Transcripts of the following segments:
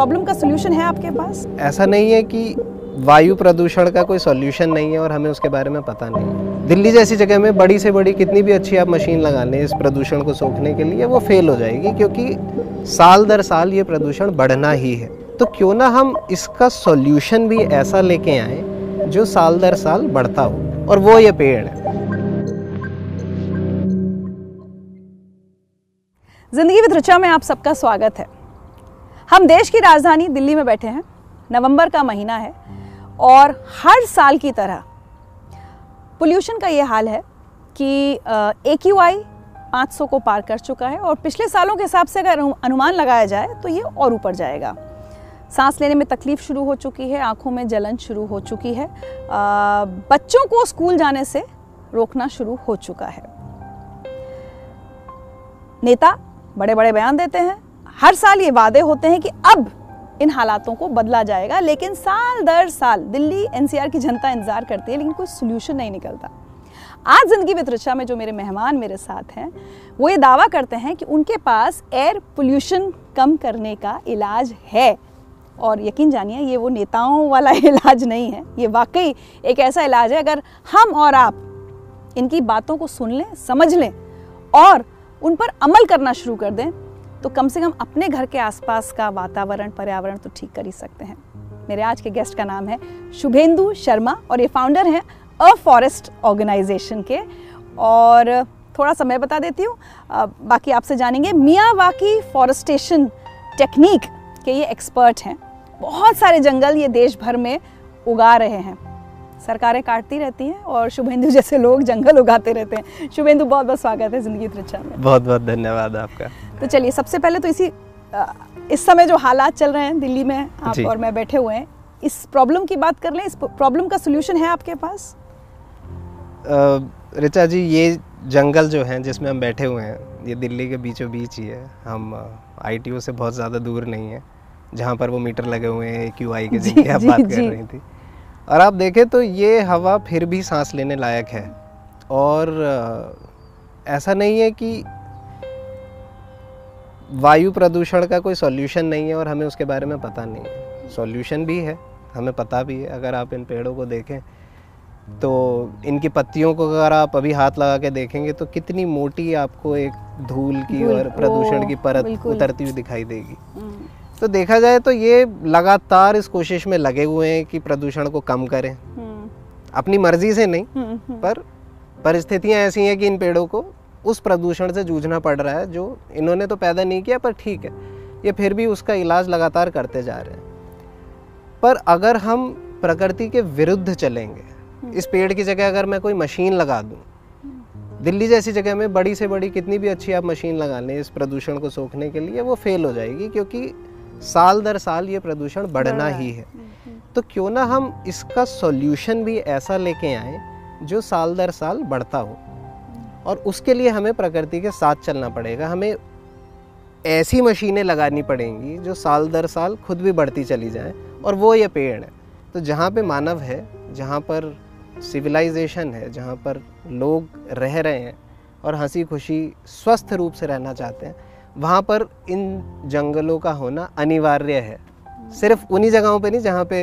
Problem का solution है आपके पास? ऐसा नहीं है कि वायु प्रदूषण का कोई सोल्यूशन नहीं है और हमें उसके बारे में पता नहीं है। दिल्ली जैसी जगह में बड़ी से बड़ी कितनी भी अच्छी आप मशीन लगा लें इस प्रदूषण को सोखने के लिए, वो फेल हो जाएगी, क्योंकि साल दर साल ये प्रदूषण बढ़ना ही है। तो क्यों ना हम इसका सोल्यूशन भी ऐसा लेके आए जो साल दर साल बढ़ता हो, और वो ये पेड़ है। जिंदगी विद ऋचा में आप सबका स्वागत है। हम देश की राजधानी दिल्ली में बैठे हैं, नवंबर का महीना है और हर साल की तरह पोल्यूशन का ये हाल है कि AQI 500 को पार कर चुका है और पिछले सालों के हिसाब से अगर अनुमान लगाया जाए तो ये और ऊपर जाएगा। सांस लेने में तकलीफ़ शुरू हो चुकी है, आँखों में जलन शुरू हो चुकी है, बच्चों को स्कूल जाने से रोकना शुरू हो चुका है। नेता बड़े बड़े बयान देते हैं, हर साल ये वादे होते हैं कि अब इन हालातों को बदला जाएगा, लेकिन साल दर साल दिल्ली NCR की जनता इंतजार करती है, लेकिन कोई सोल्यूशन नहीं निकलता। आज जिंदगी विद ऋचा में जो मेरे मेहमान मेरे साथ हैं, वो ये दावा करते हैं कि उनके पास एयर पोल्यूशन कम करने का इलाज है, और यकीन जानिए ये वो नेताओं वाला इलाज नहीं है, ये वाकई एक ऐसा इलाज है। अगर हम और आप इनकी बातों को सुन लें, समझ लें और उन पर अमल करना शुरू कर दें, तो कम से कम अपने घर के आसपास का वातावरण, पर्यावरण तो ठीक कर ही सकते हैं। मेरे आज के गेस्ट का नाम है शुभेंदु शर्मा और ये फाउंडर हैं अफॉरेस्ट ऑर्गेनाइजेशन के। और थोड़ा सा मैं बता देती हूँ, बाकी आपसे जानेंगे। मियावाकी फॉरेस्टेशन टेक्निक के ये एक्सपर्ट हैं। बहुत सारे जंगल ये देश भर में उगा रहे हैं, सरकारें काटती रहती हैं और शुभेंदु जैसे लोग जंगल उगाते रहते हैं। शुभेंदु, बहुत बहुत स्वागत है जिंदगी विद ऋचा में। बहुत बहुत धन्यवाद आपका। तो चलिए, सबसे पहले तो इस समय जो हालात चल रहे हैं दिल्ली में, आप और मैं बैठे हुए हैं, इस प्रॉब्लम की बात कर लें। इस प्रॉब्लम का सोल्यूशन है आपके पास? ऋचा जी, ये जंगल जो हैं जिसमें हम बैठे हुए हैं, ये दिल्ली के बीचों बीच ही है। हम ITO से बहुत ज़्यादा दूर नहीं है, जहाँ पर वो मीटर लगे हुए हैं AQI के, जिनकी आप बात कर रही थी। और आप देखें तो ये हवा फिर भी सांस लेने लायक है, और ऐसा नहीं है कि वायु प्रदूषण का कोई सॉल्यूशन नहीं है और हमें उसके बारे में पता नहीं है। सॉल्यूशन भी है, हमें पता भी है। अगर आप इन पेड़ों को देखें तो इनकी पत्तियों को अगर आप अभी हाथ लगा के देखेंगे तो कितनी मोटी आपको एक धूल की और प्रदूषण की परत उतरती हुई दिखाई देगी। तो देखा जाए तो ये लगातार इस कोशिश में लगे हुए हैं कि प्रदूषण को कम करें, अपनी मर्जी से नहीं, पर परिस्थितियां ऐसी हैं कि इन पेड़ों को उस प्रदूषण से जूझना पड़ रहा है जो इन्होंने तो पैदा नहीं किया, पर ठीक है, ये फिर भी उसका इलाज लगातार करते जा रहे हैं। पर अगर हम प्रकृति के विरुद्ध चलेंगे, इस पेड़ की जगह अगर मैं कोई मशीन लगा दूँ, दिल्ली जैसी जगह में बड़ी से बड़ी कितनी भी अच्छी आप मशीन लगा लें इस प्रदूषण को सोखने के लिए, वो फेल हो जाएगी, क्योंकि साल दर साल ये प्रदूषण बढ़ना ही है। तो क्यों ना हम इसका सॉल्यूशन भी ऐसा लेके आए जो साल दर साल बढ़ता हो, और उसके लिए हमें प्रकृति के साथ चलना पड़ेगा। हमें ऐसी मशीनें लगानी पड़ेंगी जो साल दर साल खुद भी बढ़ती चली जाएं, और वो ये पेड़ है। तो जहाँ पे मानव है, जहाँ पर सिविलाइजेशन है, जहाँ पर लोग रह रहे हैं और हंसी खुशी स्वस्थ रूप से रहना चाहते हैं, वहाँ पर इन जंगलों का होना अनिवार्य है। सिर्फ उन्हीं जगहों पे नहीं जहाँ पे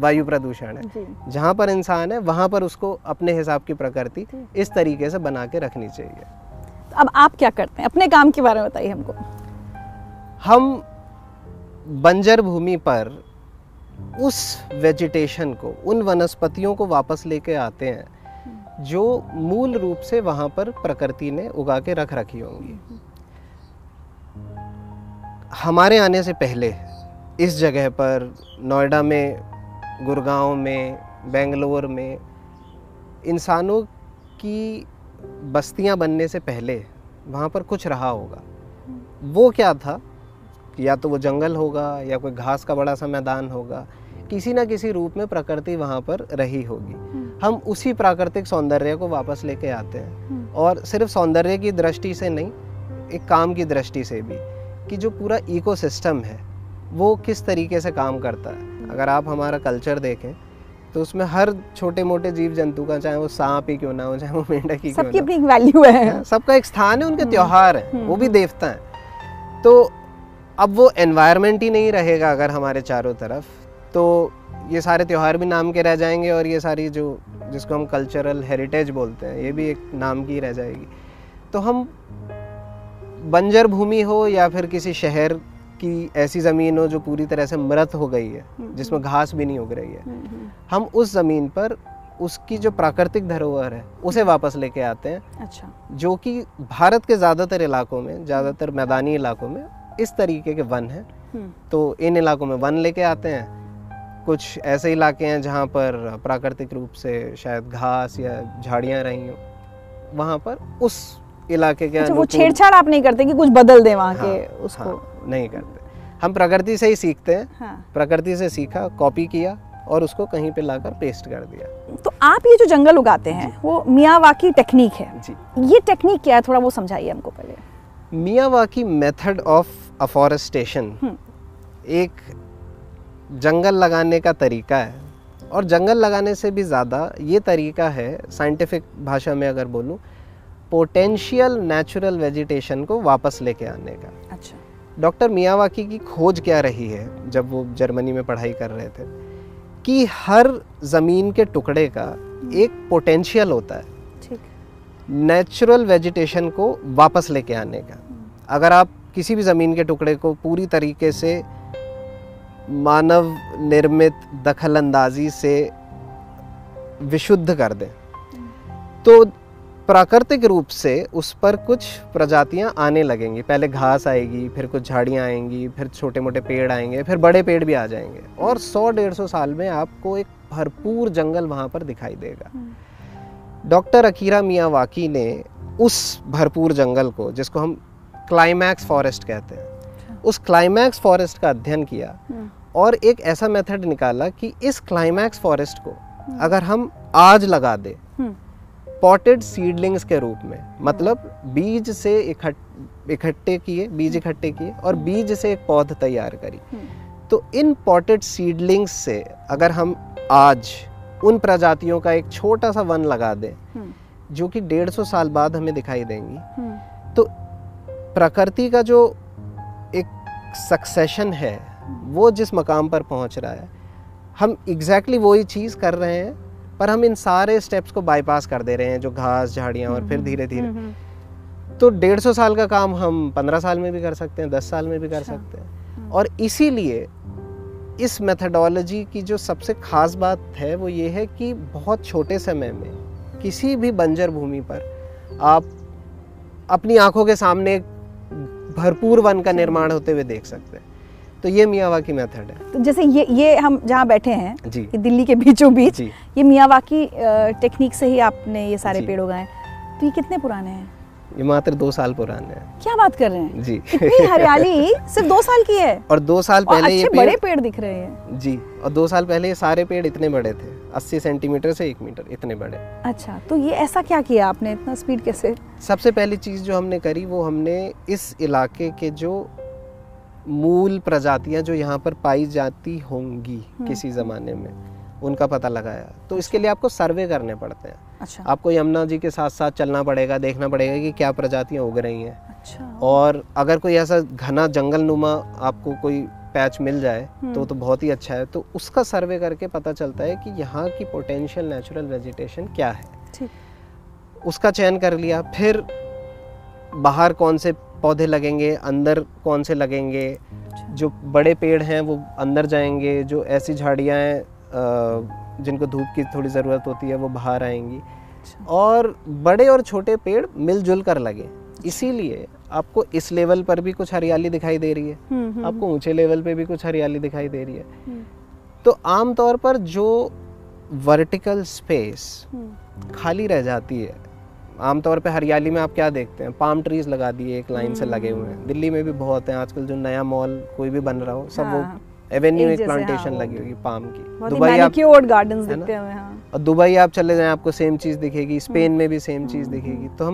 वायु प्रदूषण है, जहाँ पर इंसान है वहाँ पर उसको अपने हिसाब की प्रकृति इस तरीके से बना के रखनी चाहिए। तो अब आप क्या करते हैं? अपने काम के बारे में बताइए हमको। हम बंजर भूमि पर उस वेजिटेशन को, उन वनस्पतियों को वापस लेके आते हैं जो मूल रूप से वहाँ पर प्रकृति ने उगा के रख रखी होंगी। हमारे आने से पहले इस जगह पर नोएडा में, गुड़गांव में, बेंगलोर में इंसानों की बस्तियां बनने से पहले वहाँ पर कुछ रहा होगा। वो क्या था? या तो वो जंगल होगा या कोई घास का बड़ा सा मैदान होगा, किसी ना किसी रूप में प्रकृति वहाँ पर रही होगी। हम उसी प्राकृतिक सौंदर्य को वापस लेके आते हैं, और सिर्फ सौंदर्य की दृष्टि से नहीं, एक काम की दृष्टि से भी, कि जो पूरा इकोसिस्टम है वो किस तरीके से काम करता है। अगर आप हमारा कल्चर देखें तो उसमें हर छोटे मोटे जीव जंतु का, चाहे वो सांप ही क्यों ना हो, चाहे वो मेंढक ही क्यों ना हो, सबकी अपनी वैल्यू है, सबका एक स्थान है, उनके त्यौहार है, वो भी देवता है। तो अब वो एनवायरनमेंट ही नहीं रहेगा अगर हमारे चारों तरफ, तो ये सारे त्यौहार भी नाम के रह जाएंगे और ये सारी जो जिसको हम कल्चरल हेरिटेज बोलते हैं ये भी एक नाम की रह जाएगी। तो हम बंजर भूमि हो या फिर किसी शहर कि ऐसी ज़मीन हो जो पूरी तरह से मृत हो गई है, जिसमें घास भी नहीं उग रही है, हम उस ज़मीन पर उसकी जो प्राकृतिक धरोहर है उसे वापस लेके आते हैं। अच्छा। जो कि भारत के ज़्यादातर इलाकों में, ज़्यादातर मैदानी इलाकों में इस तरीके के वन हैं, तो इन इलाकों में वन लेके आते हैं। कुछ ऐसे इलाके हैं जहाँ पर प्राकृतिक रूप से शायद घास या झाड़ियाँ रही हों, वहाँ पर उस इलाके के वो छेड़छाड़ आप नहीं करते कि कुछ बदल दें वहाँ के, उसको नहीं करते। हम प्रकृति से ही सीखते हैं। हाँ। प्रकृति से सीखा, कॉपी किया और उसको कहीं पे लाकर पेस्ट कर दिया। तो आप ये जो जंगल उगाते हैं वो मियावाकी टेक्निक है जी। ये टेक्निक क्या है, थोड़ा वो समझाइए हमको पहले। मियावाकी मेथड ऑफ अफॉरेस्टेशन एक जंगल लगाने का तरीका है, और जंगल लगाने से भी ज़्यादा ये तरीका है, साइंटिफिक भाषा में अगर बोलूँ, पोटेंशियल नेचुरल वेजिटेशन को वापस लेके आने का। अच्छा। डॉक्टर मियावाकी की खोज क्या रही है जब वो जर्मनी में पढ़ाई कर रहे थे, कि हर ज़मीन के टुकड़े का एक पोटेंशियल होता है नेचुरल वेजिटेशन को वापस लेके आने का। अगर आप किसी भी ज़मीन के टुकड़े को पूरी तरीके से मानव निर्मित दखलंदाजी से विशुद्ध कर दें, तो प्राकृतिक रूप से उस पर कुछ प्रजातियां आने लगेंगी। पहले घास आएगी, फिर कुछ झाड़ियां आएंगी, फिर छोटे मोटे पेड़ आएंगे, फिर बड़े पेड़ भी आ जाएंगे, और 100-150 साल में आपको एक भरपूर जंगल वहां पर दिखाई देगा। डॉक्टर अकीरा मियावाकी ने उस भरपूर जंगल को, जिसको हम क्लाइमैक्स फॉरेस्ट कहते हैं, उस क्लाइमैक्स फॉरेस्ट का अध्ययन किया और एक ऐसा मेथड निकाला कि इस क्लाइमैक्स फॉरेस्ट को अगर हम आज लगा दें पॉटेड सीडलिंग्स के रूप में, मतलब बीज से बीज इकट्ठे किए और बीज से एक पौध तैयार करी, तो इन पॉटेड सीडलिंग्स से अगर हम आज उन प्रजातियों का एक छोटा सा वन लगा दें जो कि 150 साल बाद हमें दिखाई देंगी, तो प्रकृति का जो एक सक्सेशन है वो जिस मकाम पर पहुंच रहा है, हम एग्जैक्टली वही चीज़ कर रहे हैं, पर हम इन सारे स्टेप्स को बाईपास कर दे रहे हैं, जो घास, झाड़ियाँ और फिर धीरे धीरे। तो 150 साल का काम हम 15 साल में भी कर सकते हैं, 10 साल में भी कर सकते हैं। और इसीलिए इस मेथडोलॉजी की जो सबसे खास बात है वो ये है कि बहुत छोटे समय में किसी भी बंजर भूमि पर आप अपनी आंखों के सामने भरपूर वन का निर्माण होते हुए देख सकते हैं। तो ये मियावाकी मेथड है। तो जैसे ये हम जहाँ बैठे हैं ये दिल्ली के बीचों बीच, ये मियावाकी टेक्निक से ही आपने ये सारे पेड़ उगाए। तो ये कितने पुराने हैं? ये मात्र 2 साल पुराने हैं। क्या बात कर रहे हैं जी, इतनी हरियाली सिर्फ 2 साल की है, और 2 साल पहले ये बड़े पेड़ दिख रहे हैं जी। और 2 साल पहले ये सारे पेड़ इतने बड़े थे, 80 सेंटीमीटर से 1 मीटर इतने बड़े। अच्छा, तो ये ऐसा क्या किया आपने, इतना स्पीड कैसे? सबसे पहली चीज जो हमने करी वो हमने इस इलाके के जो मूल प्रजातियां जो यहाँ पर पाई जाती होंगी किसी ज़माने में, उनका पता लगाया। तो इसके लिए आपको सर्वे करने पड़ते हैं। अच्छा। आपको यमुना जी के साथ साथ चलना पड़ेगा, देखना पड़ेगा कि क्या प्रजातियां उग रही हैं। अच्छा। और अगर कोई ऐसा घना जंगल नुमा आपको कोई पैच मिल जाए तो बहुत ही अच्छा है। तो उसका सर्वे करके पता चलता है कि यहाँ की पोटेंशियल नेचुरल वेजिटेशन क्या है, उसका चयन कर लिया। फिर बाहर कौन से पौधे लगेंगे, अंदर कौन से लगेंगे, जो बड़े पेड़ हैं वो अंदर जाएंगे, जो ऐसी झाड़ियाँ हैं जिनको धूप की थोड़ी ज़रूरत होती है वो बाहर आएंगी, और बड़े और छोटे पेड़ मिलजुल कर लगे। इसीलिए आपको इस लेवल पर भी कुछ हरियाली दिखाई दे रही है, आपको ऊंचे लेवल पे भी कुछ हरियाली दिखाई दे रही है। तो आमतौर पर जो वर्टिकल स्पेस खाली रह जाती है, आमतौर पे हरियाली में आप क्या देखते हैं, पाम ट्रीज लगा दिए एक लाइन से लगे हुए हैं। दिल्ली में भी बहुत हैं आजकल, जो नया मॉल कोई भी बन रहा हो सब वो एवेन्यू एक प्लांटेशन लगी होगी पाम की। दुबई आप गार्डन्स देखते हैं हाँ। और दुबई आप चले जाएं आपको सेम चीज़ दिखेगी, स्पेन में भी सेम चीज़ दिखेगी। तो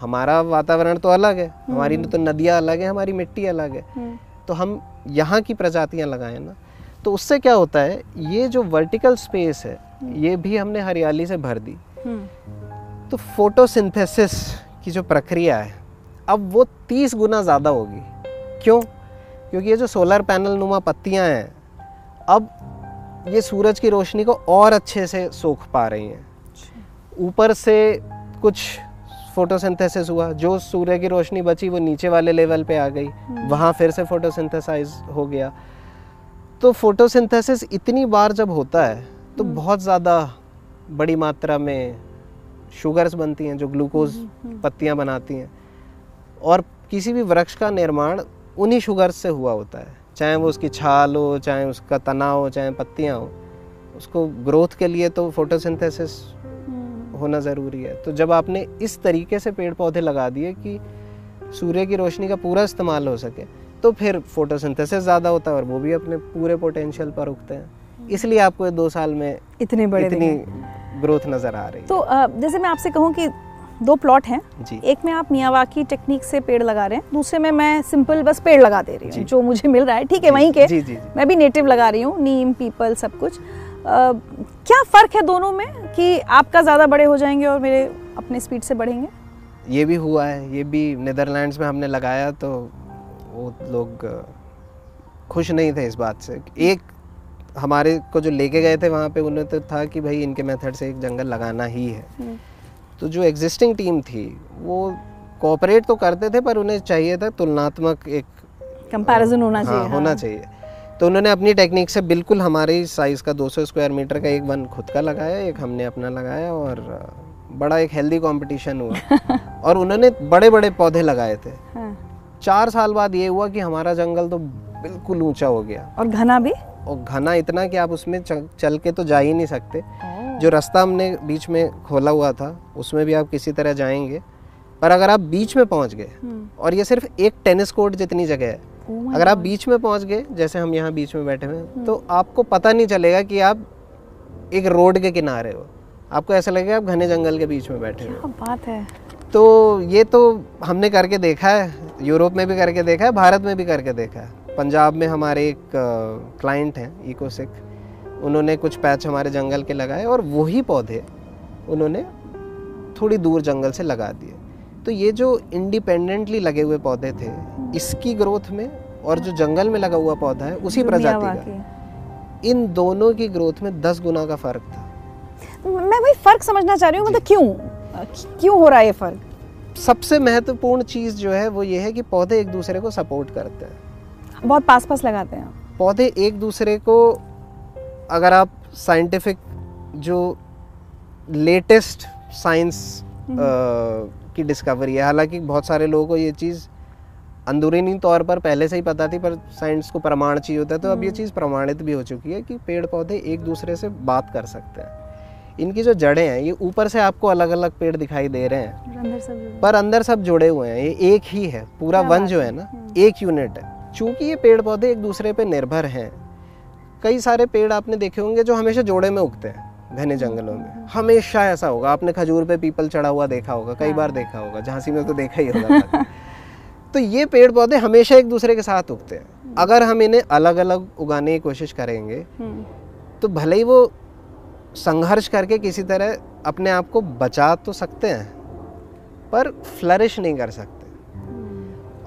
हमारा वातावरण तो अलग है, हमारी तो नदियाँ अलग है, हमारी मिट्टी अलग है, तो हम यहाँ की प्रजातियाँ लगाएं ना। तो उससे क्या होता है, ये जो वर्टिकल स्पेस है ये भी हमने हरियाली से भर दी। तो फोटोसिंथेसिस की जो प्रक्रिया है अब वो 30 गुना ज़्यादा होगी। क्यों? क्योंकि ये जो सोलर पैनल नुमा पत्तियाँ हैं अब ये सूरज की रोशनी को और अच्छे से सोख पा रही हैं। ऊपर से कुछ फोटोसिंथेसिस हुआ, जो सूर्य की रोशनी बची वो नीचे वाले लेवल पे आ गई, वहाँ फिर से फोटोसिंथेसाइज हो गया। तो फोटोसिंथेसिस इतनी बार जब होता है तो बहुत ज़्यादा बड़ी मात्रा में शुगर्स बनती हैं जो ग्लूकोज पत्तियाँ बनाती हैं, और किसी भी वृक्ष का निर्माण उन्हीं शुगर्स से हुआ होता है, चाहे वो उसकी छाल हो, चाहे उसका तना हो, चाहे पत्तियाँ हो। उसको ग्रोथ के लिए तो फोटोसिंथेसिस होना ज़रूरी है। तो जब आपने इस तरीके से पेड़ पौधे लगा दिए कि सूर्य की रोशनी का पूरा इस्तेमाल हो सके, तो फिर फोटोसिंथेसिस ज़्यादा होता है और वो भी अपने पूरे पोटेंशियल पर उगते हैं। इसलिए आपको 2 साल में इतनी ग्रोथ नज़र आ रही है। तो जैसे मैं आपसे कहूँ कि 2 प्लॉट हैं, एक में आप मियावाकी टेक्निक से पेड़ लगा रहे हैं, दूसरे में मैं सिंपल बस पेड़ लगा दे रही हूँ जो मुझे मिल रहा है, ठीक है, वहीं के मैं भी नेटिव लगा रही हूँ, नीम पीपल सब कुछ। क्या फ़र्क है दोनों में कि आपका ज़्यादा बड़े हो जाएंगे और मेरे अपने स्पीड से बढ़ेंगे? ये भी हुआ है, ये भी नीदरलैंड्स में हमने लगाया तो वो लोग खुश नहीं थे इस बात से। एक हमारे को जो लेके गए थे वहाँ पे उन्हें तो था कि भाई इनके मेथड से एक जंगल लगाना ही है। तो जो एग्जिस्टिंग टीम थी वो कोऑपरेट तो करते थे, पर उन्हें चाहिए था तुलनात्मक एक कंपैरिजन होना चाहिए। हाँ, होना चाहिए। तो उन्होंने अपनी टेक्निक से बिल्कुल हमारे साइज़ का 200 स्क्वायर मीटर का एक वन खुद का लगाया, एक हमने अपना लगाया, और बड़ा एक हेल्दी कंपटीशन हुआ। और उन्होंने बड़े बड़े पौधे लगाए थे। हाँ। 4 साल बाद ये हुआ कि हमारा जंगल तो बिल्कुल ऊंचा हो गया और घना भी, और घना इतना कि आप उसमें चल के तो जा ही नहीं सकते। जो रास्ता हमने बीच में खोला हुआ था उसमें भी आप किसी तरह जाएंगे, पर अगर आप बीच में पहुँच गए, और ये सिर्फ एक टेनिस कोर्ट जितनी जगह है, अगर आप बीच में पहुंच गए जैसे हम यहाँ बीच में बैठे हैं, तो आपको पता नहीं चलेगा कि आप एक रोड के किनारे हो, आपको ऐसा लगेगा आप घने जंगल के बीच में बैठे हो। बात है। तो ये तो हमने करके देखा है, यूरोप में भी करके देखा है, भारत में भी करके देखा है। पंजाब में हमारे एक क्लाइंट हैं इकोसिक, उन्होंने कुछ पैच हमारे जंगल के लगाए और वही पौधे उन्होंने थोड़ी दूर जंगल से लगा दिए। तो ये जो इंडिपेंडेंटली लगे हुए पौधे थे, इसकी ग्रोथ में और जो जंगल में लगा हुआ पौधा है उसी प्रजाति का, इन दोनों की ग्रोथ में 10 गुना का फर्क था। मैं वही फर्क समझना चाह रही हूँ, मतलब क्यों हो रहा है ये फर्क? सबसे महत्वपूर्ण चीज जो है वो ये है कि पौधे एक दूसरे को सपोर्ट करते हैं। बहुत पास पास लगाते हैं पौधे एक दूसरे को। अगर आप साइंटिफिक जो लेटेस्ट साइंस की डिस्कवरी है, हालांकि बहुत सारे लोगों को ये चीज़ अंदरूनी तौर पर पहले से ही पता थी, पर साइंस को प्रमाण चाहिए होता है, तो अब ये चीज़ प्रमाणित भी हो चुकी है कि पेड़ पौधे एक दूसरे से बात कर सकते हैं। इनकी जो जड़ें हैं, ये ऊपर से आपको अलग अलग पेड़ दिखाई दे रहे हैं, पर अंदर सब जुड़े हुए हैं, ये एक ही है। पूरा वन जो है ना, एक यूनिट है। चूँकि ये पेड़ पौधे एक दूसरे पर निर्भर हैं, कई सारे पेड़ आपने देखे होंगे जो हमेशा जोड़े में उगते हैं घने जंगलों में, हमेशा ऐसा होगा। आपने खजूर पे पीपल चढ़ा हुआ देखा होगा, कई बार देखा होगा, झांसी में तो देखा ही होगा। तो ये पेड़ पौधे हमेशा एक दूसरे के साथ उगते हैं। अगर हम इन्हें अलग अलग उगाने की कोशिश करेंगे तो भले ही वो संघर्ष करके किसी तरह अपने आप को बचा तो सकते हैं, पर फ्लरिश नहीं कर सकते।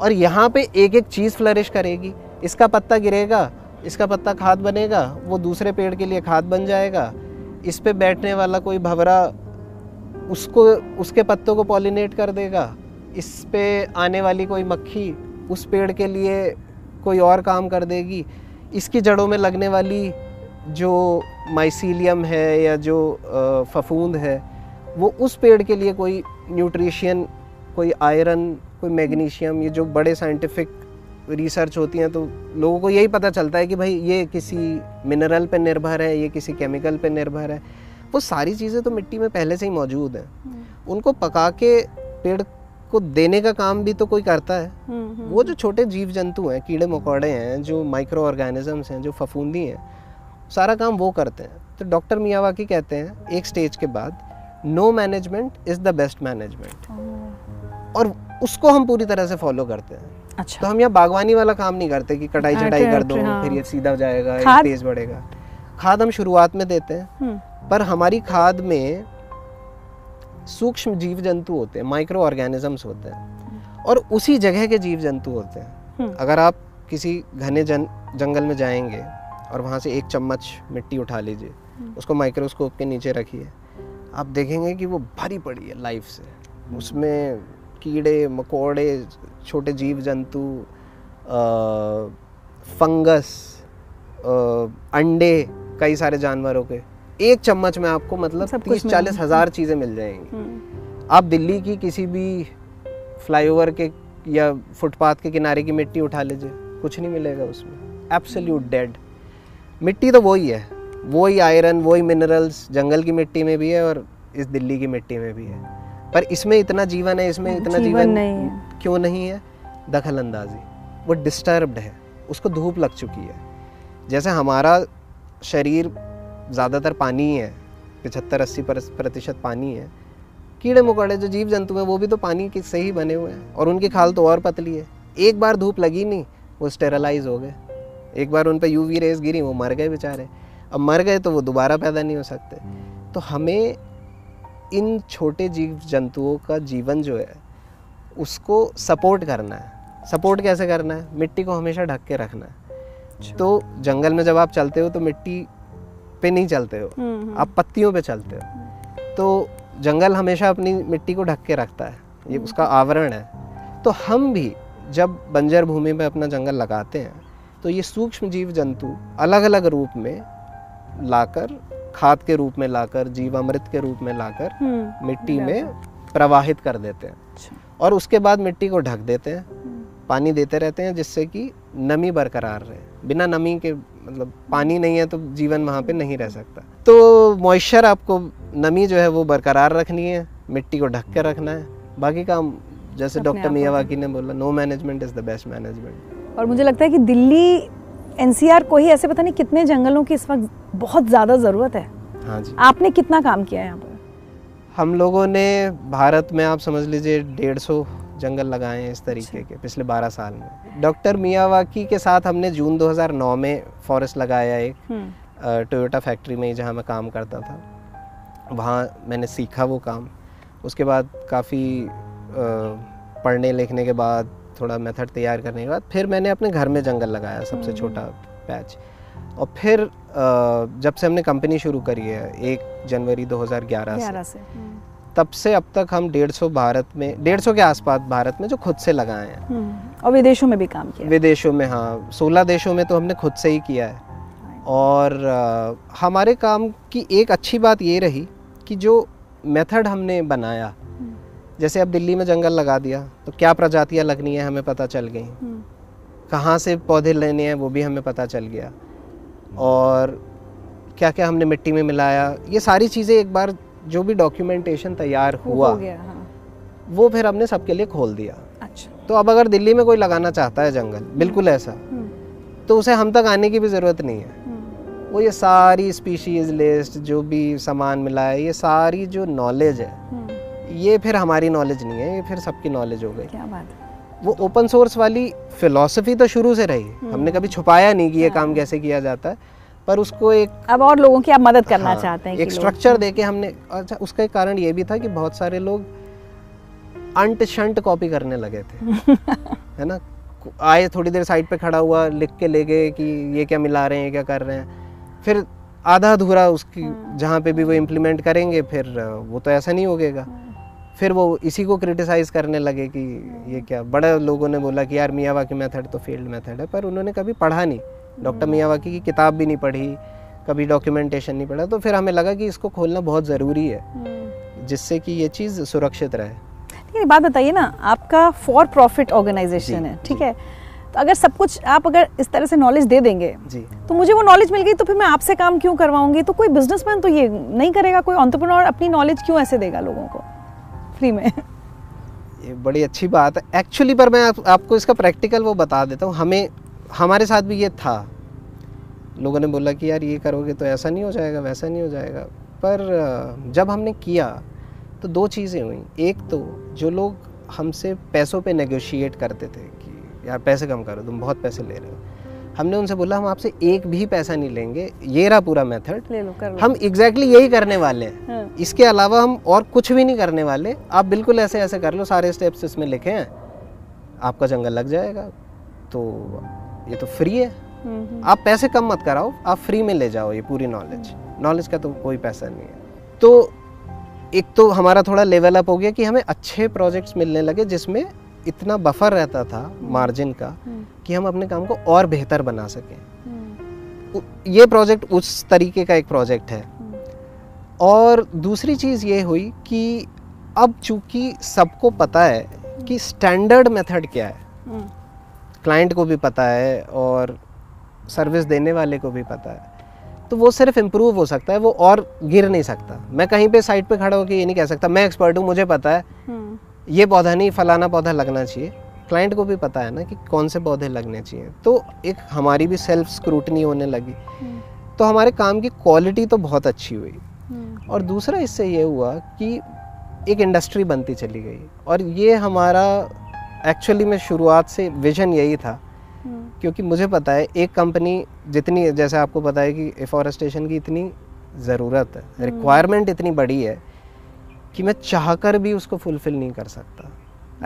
और यहाँ पे एक एक चीज़ फ्लरिश करेगी, इसका पत्ता गिरेगा, इसका पत्ता खाद बनेगा, वो दूसरे पेड़ के लिए खाद बन जाएगा, इस पे बैठने वाला कोई भंवरा उसको उसके पत्तों को पॉलिनेट कर देगा, इस पे आने वाली कोई मक्खी उस पेड़ के लिए कोई और काम कर देगी, इसकी जड़ों में लगने वाली जो माइसीलियम है या जो फफूंद है वो उस पेड़ के लिए कोई न्यूट्रिशन, कोई आयरन, कोई मैग्नीशियम। ये जो बड़े साइंटिफिक रिसर्च होती हैं तो लोगों को यही पता चलता है कि भाई ये किसी मिनरल पे निर्भर है, ये किसी केमिकल पे निर्भर है। वो सारी चीज़ें तो मिट्टी में पहले से ही मौजूद हैं, उनको पका के पेड़ को देने का काम भी तो कोई करता है। वो जो छोटे जीव जंतु हैं, कीड़े मकोड़े हैं, जो माइक्रो ऑर्गेनिजम्स हैं, जो फफूंदी हैं, सारा काम वो करते हैं। तो डॉक्टर मियावाकी कहते हैं एक स्टेज के बाद no management is the best management, और उसको हम पूरी तरह से फॉलो करते हैं। अच्छा। तो हम यहाँ बागवानी वाला काम नहीं करते कि कटाई चटाई कर दो फिर ये सीधा जाएगा ये तेज बढ़ेगा। खाद हम शुरुआत में देते हैं, पर हमारी खाद में सूक्ष्म जीव जंतु होते हैं, माइक्रो ऑर्गेनिजम्स होते हैं, और उसी जगह के जीव जंतु होते हैं। अगर आप किसी घने जंगल में जाएंगे और वहाँ से एक चम्मच मिट्टी उठा लीजिए, उसको माइक्रोस्कोप के नीचे रखिए, आप देखेंगे कि वो भरी पड़ी है लाइफ से। उसमें कीड़े मकोड़े, छोटे जीव जंतु, फंगस, अंडे कई सारे जानवरों के। एक चम्मच में आपको मतलब 30-40 हज़ार चीज़ें मिल जाएंगी। आप दिल्ली की किसी भी फ्लाईओवर के या फुटपाथ के किनारे की मिट्टी उठा लीजिए, कुछ नहीं मिलेगा उसमें, एब्सोल्यूट डेड। मिट्टी तो वही है, वही आयरन, वही मिनरल्स जंगल की मिट्टी में भी है और इस दिल्ली की मिट्टी में भी है, पर इसमें इतना जीवन है, इसमें इतना जीवन नहीं है। क्यों नहीं है? दखल अंदाजी, वो डिस्टर्ब्ड है, उसको धूप लग चुकी है। जैसे हमारा शरीर ज़्यादातर पानी है, 75-80% पानी है, कीड़े मकोड़े जो जीव जंतु हैं वो भी तो पानी के से ही बने हुए हैं और उनकी खाल तो और पतली है। एक बार धूप लगी नहीं, वो स्टेरलाइज हो गए, एक बार उन पर UV रेस गिरी, वो मर गए बेचारे। अब मर गए तो वो दोबारा पैदा नहीं हो सकते। तो हमें इन छोटे जीव जंतुओं का जीवन जो है उसको सपोर्ट करना है। सपोर्ट कैसे करना है? मिट्टी को हमेशा ढक के रखना है। तो जंगल में जब आप चलते हो तो मिट्टी पे नहीं चलते हो, आप पत्तियों पे चलते हो। तो जंगल हमेशा अपनी मिट्टी को ढक के रखता है, ये उसका आवरण है। तो हम भी जब बंजर भूमि में अपना जंगल लगाते हैं तो ये सूक्ष्म जीव जंतु अलग अलग रूप में लाकर, खाद के रूप में लाकर, जीवामृत के रूप में लाकर मिट्टी में प्रवाहित कर देते हैं और उसके बाद मिट्टी को ढक देते हैं, पानी देते रहते हैं जिससे कि नमी बरकरार रहे। बिना नमी के मतलब पानी नहीं है तो जीवन वहाँ पे नहीं रह सकता। तो मॉइस्चर, आपको नमी जो है वो बरकरार रखनी है, मिट्टी को ढक के रखना है, बाकी काम जैसे डॉक्टर मियावाकी ने बोला, no management is the best management. और मुझे लगता है कि दिल्ली NCR को ही ऐसे पता नहीं कितने जंगलों की इस वक्त बहुत ज़्यादा ज़रूरत है। हाँ जी। आपने कितना काम किया है यहाँ पर? हम लोगों ने भारत में आप समझ लीजिए 150 जंगल लगाए हैं इस तरीके के पिछले 12 साल में। डॉक्टर मियावाकी के साथ हमने जून 2009 में फॉरेस्ट लगाया, एक टोयोटा फैक्ट्री में जहाँ मैं काम करता था, वहाँ मैंने सीखा वो काम। उसके बाद काफ़ी पढ़ने लिखने के बाद, थोड़ा मेथड तैयार करने के बाद, फिर मैंने अपने घर में जंगल लगाया, सबसे छोटा पैच। और फिर जब से हमने कंपनी शुरू करी है 1 जनवरी 2011 से, तब से अब तक हम 150 भारत में, 150 के आसपास भारत में जो खुद से लगाए हैं। और विदेशों में भी काम किया? विदेशों में हाँ, 16 देशों में तो हमने खुद से ही किया है। और हमारे काम की एक अच्छी बात ये रही कि जो मेथड हमने बनाया, जैसे अब दिल्ली में जंगल लगा दिया तो क्या प्रजातियां लगनी है हमें पता चल गई, कहाँ से पौधे लेने हैं वो भी हमें पता चल गया, और क्या क्या हमने मिट्टी में मिलाया, ये सारी चीज़ें एक बार जो भी डॉक्यूमेंटेशन तैयार हुआ हो गया, हाँ। वो फिर हमने सबके लिए खोल दिया। अच्छा। तो अब अगर दिल्ली में कोई लगाना चाहता है जंगल बिल्कुल ऐसा, तो उसे हम तक आने की भी ज़रूरत नहीं है। वो ये सारी स्पीशीज़ लिस्ट, जो भी सामान मिला है, ये सारी जो नॉलेज है, ये फिर हमारी नॉलेज नहीं है, ये फिर सबकी नॉलेज हो गई। क्या बात है। वो ओपन सोर्स वाली फिलॉसफी तो शुरू से रही, हमने कभी छुपाया नहीं कि ये काम कैसे किया जाता है, पर उसको एक अब और लोगों की आप मदद करना हाँ, चाहते हैं, एक स्ट्रक्चर देके हमने। अच्छा, उसका एक कारण ये भी था कि बहुत सारे लोग अंट शंट कॉपी करने लगे थे है ना, आए थोड़ी देर साइड पे खड़ा हुआ, लिख के ले गए कि ये क्या मिला रहे हैं, क्या कर रहे हैं, फिर आधा अधूरा उसकी जहाँ पे भी वो इम्प्लीमेंट करेंगे फिर वो तो ऐसा नहीं होगा, फिर वो इसी को क्रिटिसाइज करने लगे कि ये क्या। बड़े लोगों ने बोला कि यार मियावाकी मेथड तो फेल्ड मेथड है, पर उन्होंने कभी पढ़ा नहीं, डॉक्टर मियावाकी की किताब भी नहीं पढ़ी, कभी डॉक्यूमेंटेशन नहीं पढ़ा। तो फिर हमें लगा कि इसको खोलना बहुत ज़रूरी है जिससे कि ये चीज़ सुरक्षित रहे। लेकिन बात बताइए ना, आपका फॉर प्रॉफिट ऑर्गेनाइजेशन है, ठीक है, तो अगर सब कुछ आप अगर इस तरह से नॉलेज दे देंगे जी, तो मुझे वो नॉलेज मिल गई तो फिर मैं आपसे काम क्यों करवाऊंगी? तो कोई बिजनेसमैन तो ये नहीं करेगा, कोई एंटरप्रेन्योर अपनी नॉलेज क्यों ऐसे देगा लोगों को फ्री में? ये बड़ी अच्छी बात है एक्चुअली, पर मैं आपको इसका प्रैक्टिकल वो बता देता हूँ। हमें, हमारे साथ भी ये था, लोगों ने बोला कि यार ये करोगे तो ऐसा नहीं हो जाएगा, वैसा नहीं हो जाएगा, पर जब हमने किया तो दो चीज़ें हुई। एक तो जो लोग हमसे पैसों पर नेगोशिएट करते थे कि यार पैसे कम करो, तुम बहुत पैसे ले रहे हो, हमने उनसे बोला हम आपसे एक भी पैसा नहीं लेंगे, ये रहा पूरा मेथड, ले लो, कर लो। हम एग्जैक्टली यही करने वाले हैं, हाँ। इसके अलावा हम और कुछ भी नहीं करने वाले, आप बिल्कुल ऐसे ऐसे कर लो, सारे स्टेप्स इसमें लिखे हैं, आपका जंगल लग जाएगा। तो ये तो फ्री है, आप पैसे कम मत कराओ, आप फ्री में ले जाओ ये पूरी नॉलेज। नॉलेज का तो कोई पैसा नहीं है। तो एक तो हमारा थोड़ा लेवल अप हो गया कि हमें अच्छे प्रोजेक्ट्स मिलने लगे जिसमें इतना बफर रहता था मार्जिन का कि हम अपने काम को और बेहतर बना सकें। ये प्रोजेक्ट उस तरीके का एक प्रोजेक्ट है। और दूसरी चीज़ ये हुई कि अब चूँकि सबको पता है कि स्टैंडर्ड मेथड क्या है, क्लाइंट को भी पता है और सर्विस देने वाले को भी पता है, तो वो सिर्फ इम्प्रूव हो सकता है, वो और गिर नहीं सकता। मैं कहीं पे साइड पे खड़ा होकर ये नहीं कह सकता मैं एक्सपर्ट हूँ, मुझे पता है ये पौधा नहीं फलाना पौधा लगना चाहिए। क्लाइंट को भी पता है ना कि कौन से पौधे लगने चाहिए। तो एक हमारी भी सेल्फ स्क्रूटनी होने लगी, तो हमारे काम की क्वालिटी तो बहुत अच्छी हुई। और दूसरा इससे ये हुआ कि एक इंडस्ट्री बनती चली गई। और ये हमारा एक्चुअली में शुरुआत से विजन यही था, क्योंकि मुझे पता है एक कंपनी जितनी, जैसे आपको पता है कि एफॉरेस्टेशन की इतनी ज़रूरत है, रिक्वायरमेंट इतनी बड़ी है कि मैं चाहकर भी उसको फुलफिल नहीं कर सकता।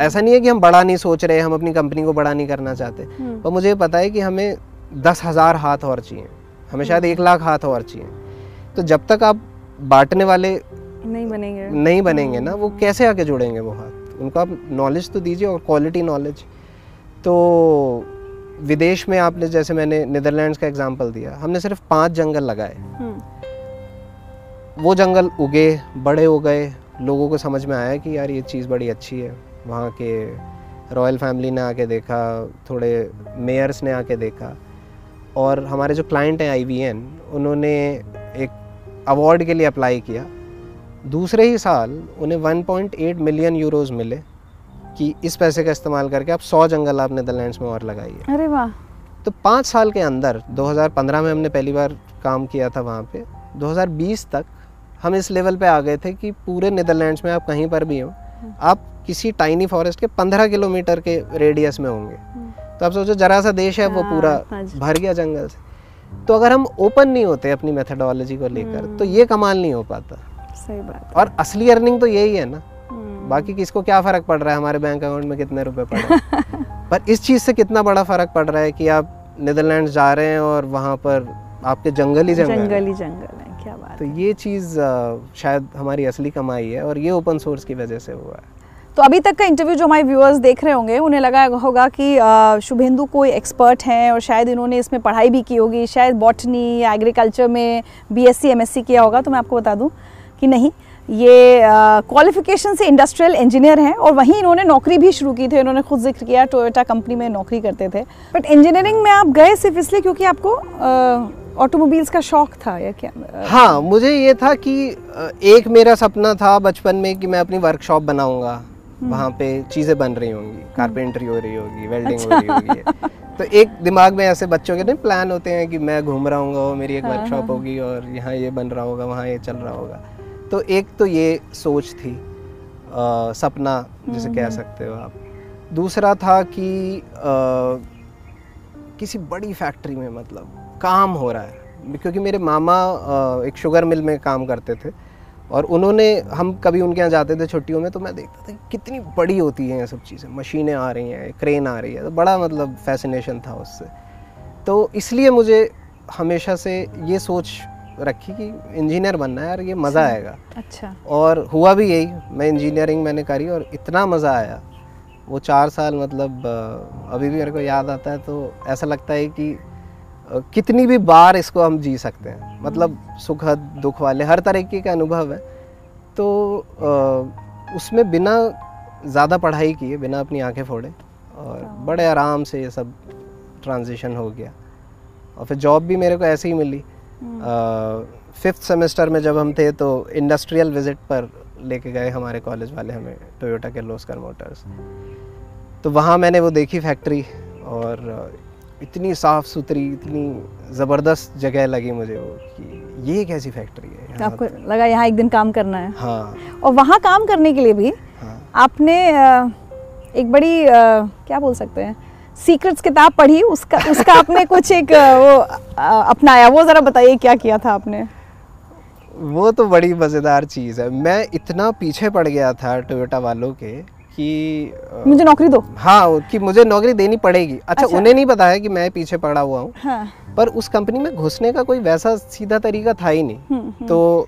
ऐसा नहीं है कि हम बड़ा नहीं सोच रहे, हम अपनी कंपनी को बड़ा नहीं करना चाहते, पर मुझे पता है कि हमें 10,000 हाथ और चाहिए, हमें शायद 1,00,000 हाथ और चाहिए। तो जब तक आप बांटने वाले नहीं बनेंगे ना, वो कैसे आके जुड़ेंगे वो हाथ? उनको आप नॉलेज तो दीजिए, और क्वालिटी नॉलेज। तो विदेश में आपने, जैसे मैंने नीदरलैंड्स का एग्जांपल दिया, हमने सिर्फ 5 जंगल लगाए, वो जंगल उगे, बड़े हो गए, लोगों को समझ में आया कि यार ये चीज़ बड़ी अच्छी है। वहाँ के रॉयल फैमिली ने आके देखा, थोड़े मेयर्स ने आके देखा, और हमारे जो क्लाइंट हैं IVN, उन्होंने एक अवार्ड के लिए अप्लाई किया। दूसरे ही साल उन्हें 1.8 मिलियन यूरोज़ मिले कि इस पैसे का इस्तेमाल करके आप 100 जंगल आप नीदरलैंड्स में और लगाइए। अरे वाह! तो 5 साल के अंदर, 2015 में हमने पहली बार काम किया था वहाँ पे, 2020 तक हम इस लेवल पे आ गए थे कि पूरे नीदरलैंड्स में आप कहीं पर भी हो, आप किसी टाइनी फॉरेस्ट के 15 किलोमीटर के रेडियस में होंगे। तो आप सोचो जरा सा देश है वो पूरा भर गया जंगल से। तो अगर हम ओपन नहीं होते अपनी मेथडोलॉजी को लेकर, तो ये कमाल नहीं हो पाता। सही बात। और असली अर्निंग तो यही है ना, बाकी किसको क्या फर्क पड़ रहा है हमारे बैंक अकाउंट में कितने रुपए पड़ रहे हैं। पर इस चीज़ से कितना बड़ा फर्क पड़ रहा है कि आप नीदरलैंड जा रहे हैं और वहाँ पर आपके जंगल ही जंगल है। क्या बात। तो ये चीज़ शायद हमारी असली कमाई है, और ये ओपन सोर्स की वजह से हुआ है। तो अभी तक का इंटरव्यू जो हमारे व्यूअर्स देख रहे होंगे, उन्हें लगा होगा कि शुभेंदु कोई एक्सपर्ट हैं और शायद इन्होंने इसमें पढ़ाई भी की होगी, शायद बॉटनी या एग्रीकल्चर में BSc MSc किया होगा। तो मैं आपको बता दूँ कि नहीं, ये क्वालिफिकेशन से इंडस्ट्रियल इंजीनियर हैं, और वहीं इन्होंने नौकरी भी शुरू की थी। इन्होंने खुद जिक्र किया, टोयोटा कंपनी में नौकरी करते थे। बट इंजीनियरिंग में आप गए सिर्फ इसलिए क्योंकि आपको ऑटोमोबाइल्स का शौक था या क्या? हाँ, मुझे ये था कि एक मेरा सपना था बचपन में कि मैं अपनी वर्कशॉप बनाऊंगा, वहाँ पे चीज़ें बन रही होंगी, कारपेंट्री हो रही होगी, वेल्डिंग हो रही होगी। तो एक दिमाग में ऐसे बच्चों के नहीं प्लान होते हैं कि मैं घूम रहा हूँगा, मेरी एक वर्कशॉप होगी और यहाँ ये बन रहा होगा, वहाँ ये चल रहा होगा। तो एक तो ये सोच थी, सपना जिसे कह सकते हो आप। दूसरा था कि किसी बड़ी फैक्ट्री में मतलब काम हो रहा है, क्योंकि मेरे मामा एक शुगर मिल में काम करते थे, और उन्होंने, हम कभी उनके यहाँ जाते थे छुट्टियों में, तो मैं देखता था कितनी बड़ी होती हैं ये सब चीज़ें, मशीनें आ रही हैं, क्रेन आ रही है। तो बड़ा मतलब फैसिनेशन था उससे। तो इसलिए मुझे हमेशा से ये सोच रखी कि इंजीनियर बनना है यार, ये मज़ा आएगा। अच्छा। और हुआ भी यही, मैं इंजीनियरिंग मैंने करी और इतना मज़ा आया। वो 4 साल मतलब अभी भी मेरे को याद आता है, तो ऐसा लगता है कि कितनी भी बार इसको हम जी सकते हैं, मतलब सुखद दुख वाले हर तरीके के अनुभव है। तो उसमें बिना ज़्यादा पढ़ाई किए, बिना अपनी आंखें फोड़े, और बड़े आराम से ये सब ट्रांजिशन हो गया। और फिर जॉब भी मेरे को ऐसे ही मिली। 5th सेमेस्टर में जब हम थे, तो इंडस्ट्रियल विजिट पर लेके गए हमारे कॉलेज वाले हमें टोयोटा के लोस्कर मोटर्स। तो वहाँ मैंने वो देखी फैक्ट्री, और इतनी साफ़ सुथरी, इतनी ज़बरदस्त जगह लगी मुझे वो कि ये कैसी फैक्ट्री है। आपको लगा यहाँ एक दिन काम करना है? हाँ। और वहाँ काम करने के लिए भी आपने एक बड़ी क्या बोल सकते हैं, सीक्रेट्स किताब पढ़ी, उसका आपने कुछ एक वो अपनाया, वो ज़रा बताइए क्या किया था आपने? वो तो बड़ी मज़ेदार चीज़ है। मैं इतना पीछे पड़ गया था टोयोटा वालों के कि मुझे नौकरी दो, हाँ, कि मुझे नौकरी देनी पड़ेगी। अच्छा, उन्हें नहीं पता है कि मैं पीछे पड़ा हुआ हूँ। हाँ। पर उस कंपनी में घुसने का कोई वैसा सीधा तरीका था ही नहीं। तो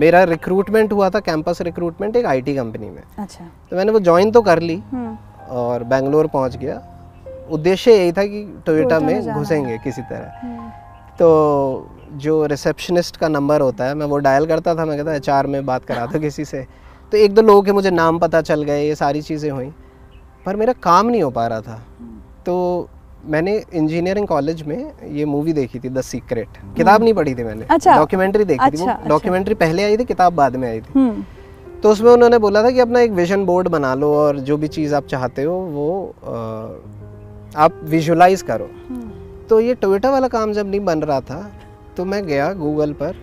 मेरा रिक्रूटमेंट हुआ था, कैंपस रिक्रूटमेंट, एक आईटी कंपनी में। अच्छा। तो मैंने वो ज्वाइन तो कर ली और बेंगलोर पहुँच गया। उद्देश्य यही था कि टोयोटा में घुसेंगे किसी तरह। तो जो रिसेप्शनिस्ट का नंबर होता है, मैं वो डायल करता था। मैं कहता एचआर में बात करा था किसी से। तो एक दो लोगों के मुझे नाम पता चल गए, ये सारी चीज़ें हुई, पर मेरा काम नहीं हो पा रहा था। तो मैंने इंजीनियरिंग कॉलेज में ये मूवी देखी थी, द सीक्रेट। किताब नहीं पढ़ी थी मैंने, डॉक्यूमेंट्री देखी थी। वो डॉक्यूमेंट्री पहले आई थी, किताब बाद में आई थी। तो उसमें उन्होंने बोला था कि अपना एक विजन बोर्ड बना लो और जो भी चीज़ आप चाहते हो वो आप विजुलाइज करो। तो ये टोयोटा वाला काम जब नहीं बन रहा था, तो मैं गया गूगल पर,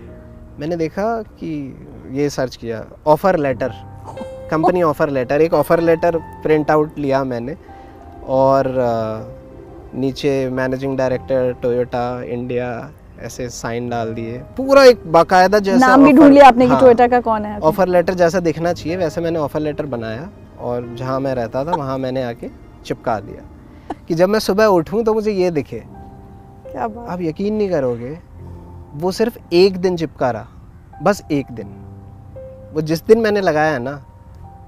मैंने देखा कि ये सर्च किया, offer letter, company offer letter. एक ऑफ़र लेटर प्रिंट आउट लिया मैंने और नीचे मैनेजिंग डायरेक्टर टोयोटा इंडिया ऐसे साइन डाल दिए। पूरा एक बाकायदा जैसा नाम भी ढूंढ लिया आपने कि टोयोटा का कौन है। ऑफ़र लेटर जैसा दिखना चाहिए वैसे मैंने ऑफ़र लेटर बनाया और जहाँ मैं रहता था वहाँ मैंने आके चिपका दिया कि जब मैं सुबह उठूँ तो मुझे ये दिखे। क्या बात, आप यकीन नहीं करोगे, वो सिर्फ एक दिन चिपका रहा, बस एक दिन। वो जिस दिन मैंने लगाया ना,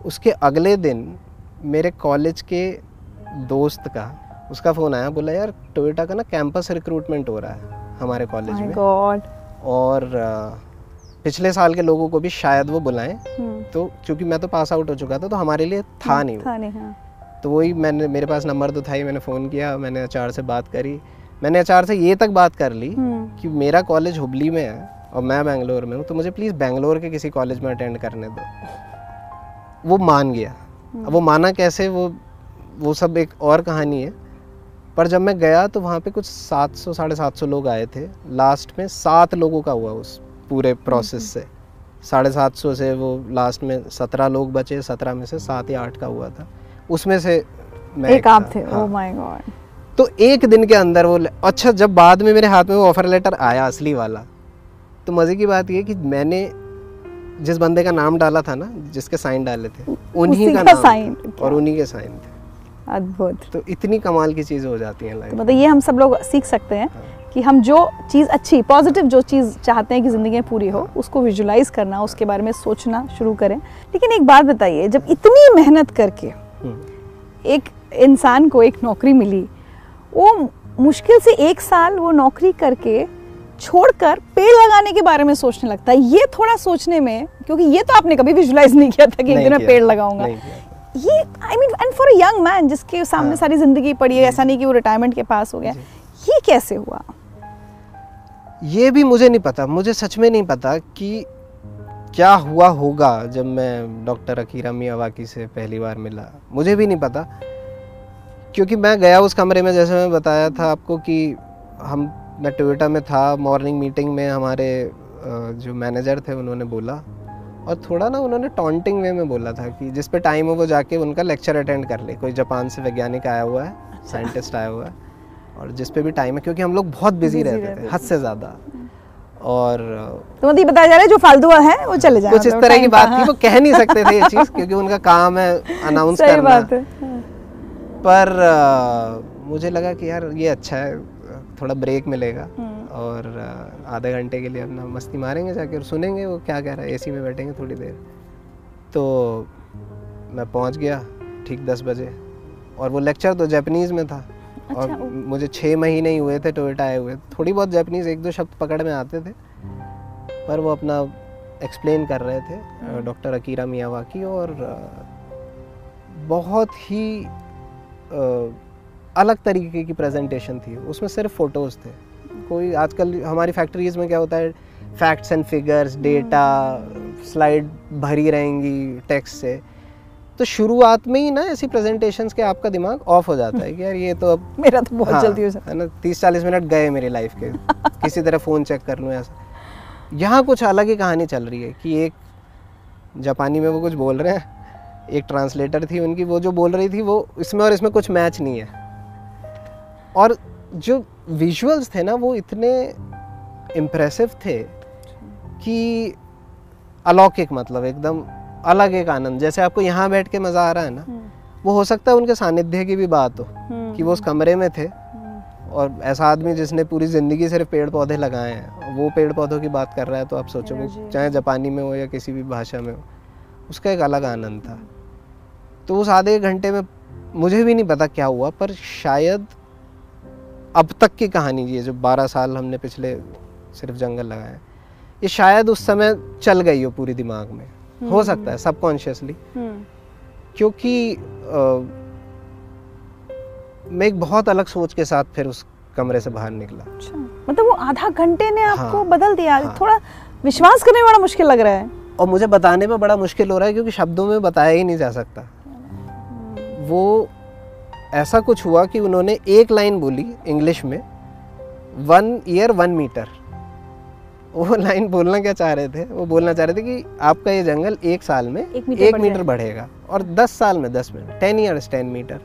उसके अगले दिन मेरे कॉलेज के दोस्त का उसका फ़ोन आया, बोला यार टोयोटा का ना कैंपस रिक्रूटमेंट हो रहा है हमारे कॉलेज में और पिछले साल के लोगों को भी शायद वो बुलाएं। तो क्योंकि मैं तो पास आउट हो चुका था, तो हमारे लिए था नहीं वो। तो वही मैंने, मेरे पास नंबर तो था ही, मैंने फ़ोन किया, मैंने एचआर से बात करी। मैंने एचआर से ये तक बात कर ली कि मेरा कॉलेज हुबली में है और मैं बेंगलोर में हूँ, तो मुझे प्लीज़ बेंगलोर के किसी कॉलेज में अटेंड करने दो। वो मान गया। अब वो माना कैसे, वो सब एक और कहानी है। पर जब मैं गया तो वहाँ पे कुछ 700 750 लोग आए थे। लास्ट में 7 लोगों का हुआ उस पूरे प्रोसेस से। 750 से वो लास्ट में 17 लोग बचे, 17 में से 7 या 8 का हुआ था, उसमें से मैं एक आप थे। Oh my God. तो एक दिन के अंदर वो, अच्छा जब बाद में मेरे हाथ में वो ऑफ़र लेटर आया असली वाला, तो मज़े की बात ये कि मैंने जिस बंदे का नाम डाला था ना, जिसके साइन डाले थे, उन्हीं का साइन और उन्हीं के साइन थे। अद्भुत। तो इतनी कमाल की चीज़ें हो जाती हैं लाइफ। तो मतलब ये हम सब लोग सीख सकते हैं। हाँ। कि हम जो चीज़ अच्छी, पॉजिटिव जो चीज़ चाहते हैं कि ज़िंदगी में पूरी हो, उसको विजुलाइज़ करना, उसके बारे में सोचना शुरू करें। लेकिन एक बात बताइए, जब इतनी मेहनत करके एक इंसान को एक नौकरी मिली, वो मुश्किल से 1 साल वो नौकरी करके छोड़कर पेड़ लगाने के बारे में सोचने लगता है। ये थोड़ा सोचने में, क्योंकि ये तो आपने कभी विजुलाइज नहीं किया था कि एक दिन मैं पेड़ लगाऊंगा। ये I mean, and for a young man जिसके सामने सारी जिंदगी पड़ी है, ऐसा नहीं कि वो रिटायरमेंट के पास हो गया, ये कैसे हुआ? ये भी मुझे नहीं पता, मुझे सच में नहीं पता कि क्या हुआ होगा। जब मैं डॉक्टर अकीरा मियावाकी से पहली बार मिला, मुझे भी नहीं पता, क्योंकि मैं गया उस कमरे में, जैसे मैं बताया था आपको कि मैं टोयोटा में था। मॉर्निंग मीटिंग में हमारे जो मैनेजर थे उन्होंने बोला, और थोड़ा ना उन्होंने टॉन्टिंग वे में बोला था कि जिस पे टाइम हो वो जाके उनका लेक्चर अटेंड कर ले। कोई जापान से वैज्ञानिक आया हुआ है, साइंटिस्ट आया हुआ है, और जिस पे भी टाइम है, क्योंकि हम लोग बहुत बिजी रहते थे, हद से ज़्यादा। और तो मतलब ये बताया जा रहा है जो फालतू है वो चले जाए, कुछ इस तरह की बात थी। वो कह नहीं सकते थे ये चीज़, क्योंकि उनका काम है अनाउंस करना। है। पर मुझे लगा कि यार ये अच्छा है, थोड़ा ब्रेक मिलेगा और आधे घंटे के लिए अपना मस्ती मारेंगे जाके और सुनेंगे वो क्या कह रहा है, एसी में बैठेंगे थोड़ी देर। तो मैं पहुँच गया ठीक 10 बजे, और वो लेक्चर तो जापानीज़ में था। और मुझे 6 महीने ही हुए थे टोयोटा आए हुए, थोड़ी बहुत जापानीज़ 1-2 शब्द पकड़ में आते थे, पर वो अपना एक्सप्लेन कर रहे थे डॉक्टर अकीरा मियावाकी, और बहुत ही अलग तरीके की प्रेजेंटेशन थी। उसमें सिर्फ फ़ोटोज़ थे, कोई आजकल हमारी फैक्ट्रीज़ में क्या होता है, facts and figures, data, slide भरी रहेंगी टेक्स्ट से। तो शुरुआत में ही ना ऐसी प्रेजेंटेशंस के आपका दिमाग ऑफ हो जाता है कि यार ये तो अब मेरा तो बहुत जल्दी हो जाता है ना, 30-40 मिनट गए मेरी लाइफ के किसी तरह फ़ोन चेक कर लूँ ऐसा। यहाँ कुछ अलग ही कहानी चल रही है कि एक जापानी में वो कुछ बोल रहे हैं, एक ट्रांसलेटर थी उनकी, वो जो बोल रही थी वो इसमें और इसमें कुछ मैच नहीं है। और जो विजुअल्स थे ना वो इतने इम्प्रेसिव थे कि अलौकिक, मतलब एकदम अलग एक आनंद, जैसे आपको यहाँ बैठ के मजा आ रहा है ना, वो हो सकता है उनके सानिध्य की भी बात हो कि वो उस कमरे में थे और ऐसा आदमी जिसने पूरी जिंदगी सिर्फ पेड़ पौधे लगाए हैं वो पेड़ पौधों की बात कर रहा है, तो आप सोचो वो चाहे जापानी में हो या किसी भी भाषा में हो, उसका एक अलग आनंद था। तो उस आधे घंटे में मुझे भी नहीं पता क्या हुआ, पर शायद अब तक की कहानी ये जो 12 साल हमने पिछले सिर्फ जंगल लगाए, ये शायद उस समय चल गई हो पूरी दिमाग में, हो सकता है सबकॉन्शियसली, क्योंकि मैं एक बहुत अलग सोच के साथ फिर उस कमरे से बाहर निकला। मतलब वो आधा घंटे ने आपको बदल दिया? थोड़ा विश्वास करने में बड़ा मुश्किल लग रहा है और मुझे बताने में बड़ा मुश्किल हो रहा है क्योंकि शब्दों में बताया ही नहीं जा सकता। वो ऐसा कुछ हुआ कि उन्होंने एक लाइन बोली इंग्लिश में, 1 year 1 meter। वो लाइन बोलना क्या चाह रहे थे, वो बोलना चाह रहे थे कि आपका ये जंगल 1 साल में 1 मीटर बढ़ेगा और 10 साल में 10 मीटर, 10 years 10 meter।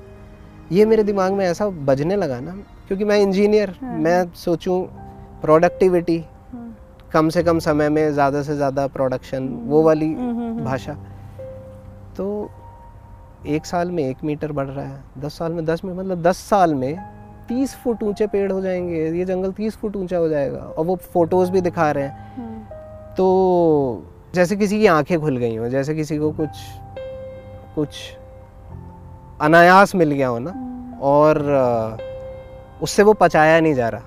ये मेरे दिमाग में ऐसा बजने लगा ना, क्योंकि मैं इंजीनियर, मैं सोचूं प्रोडक्टिविटी, कम से कम समय में ज़्यादा से ज़्यादा प्रोडक्शन, वो वाली भाषा। तो 1 साल में 1 मीटर बढ़ रहा है, 10 साल में 10 मीटर, मतलब 10 साल में 30 फुट ऊंचे पेड़ हो जाएंगे, ये जंगल 30 फुट ऊंचा हो जाएगा। और वो फोटोज़ भी दिखा रहे हैं, तो जैसे किसी की आंखें खुल गई हो, जैसे किसी को कुछ अनायास मिल गया हो ना, और उससे वो पचाया नहीं जा रहा,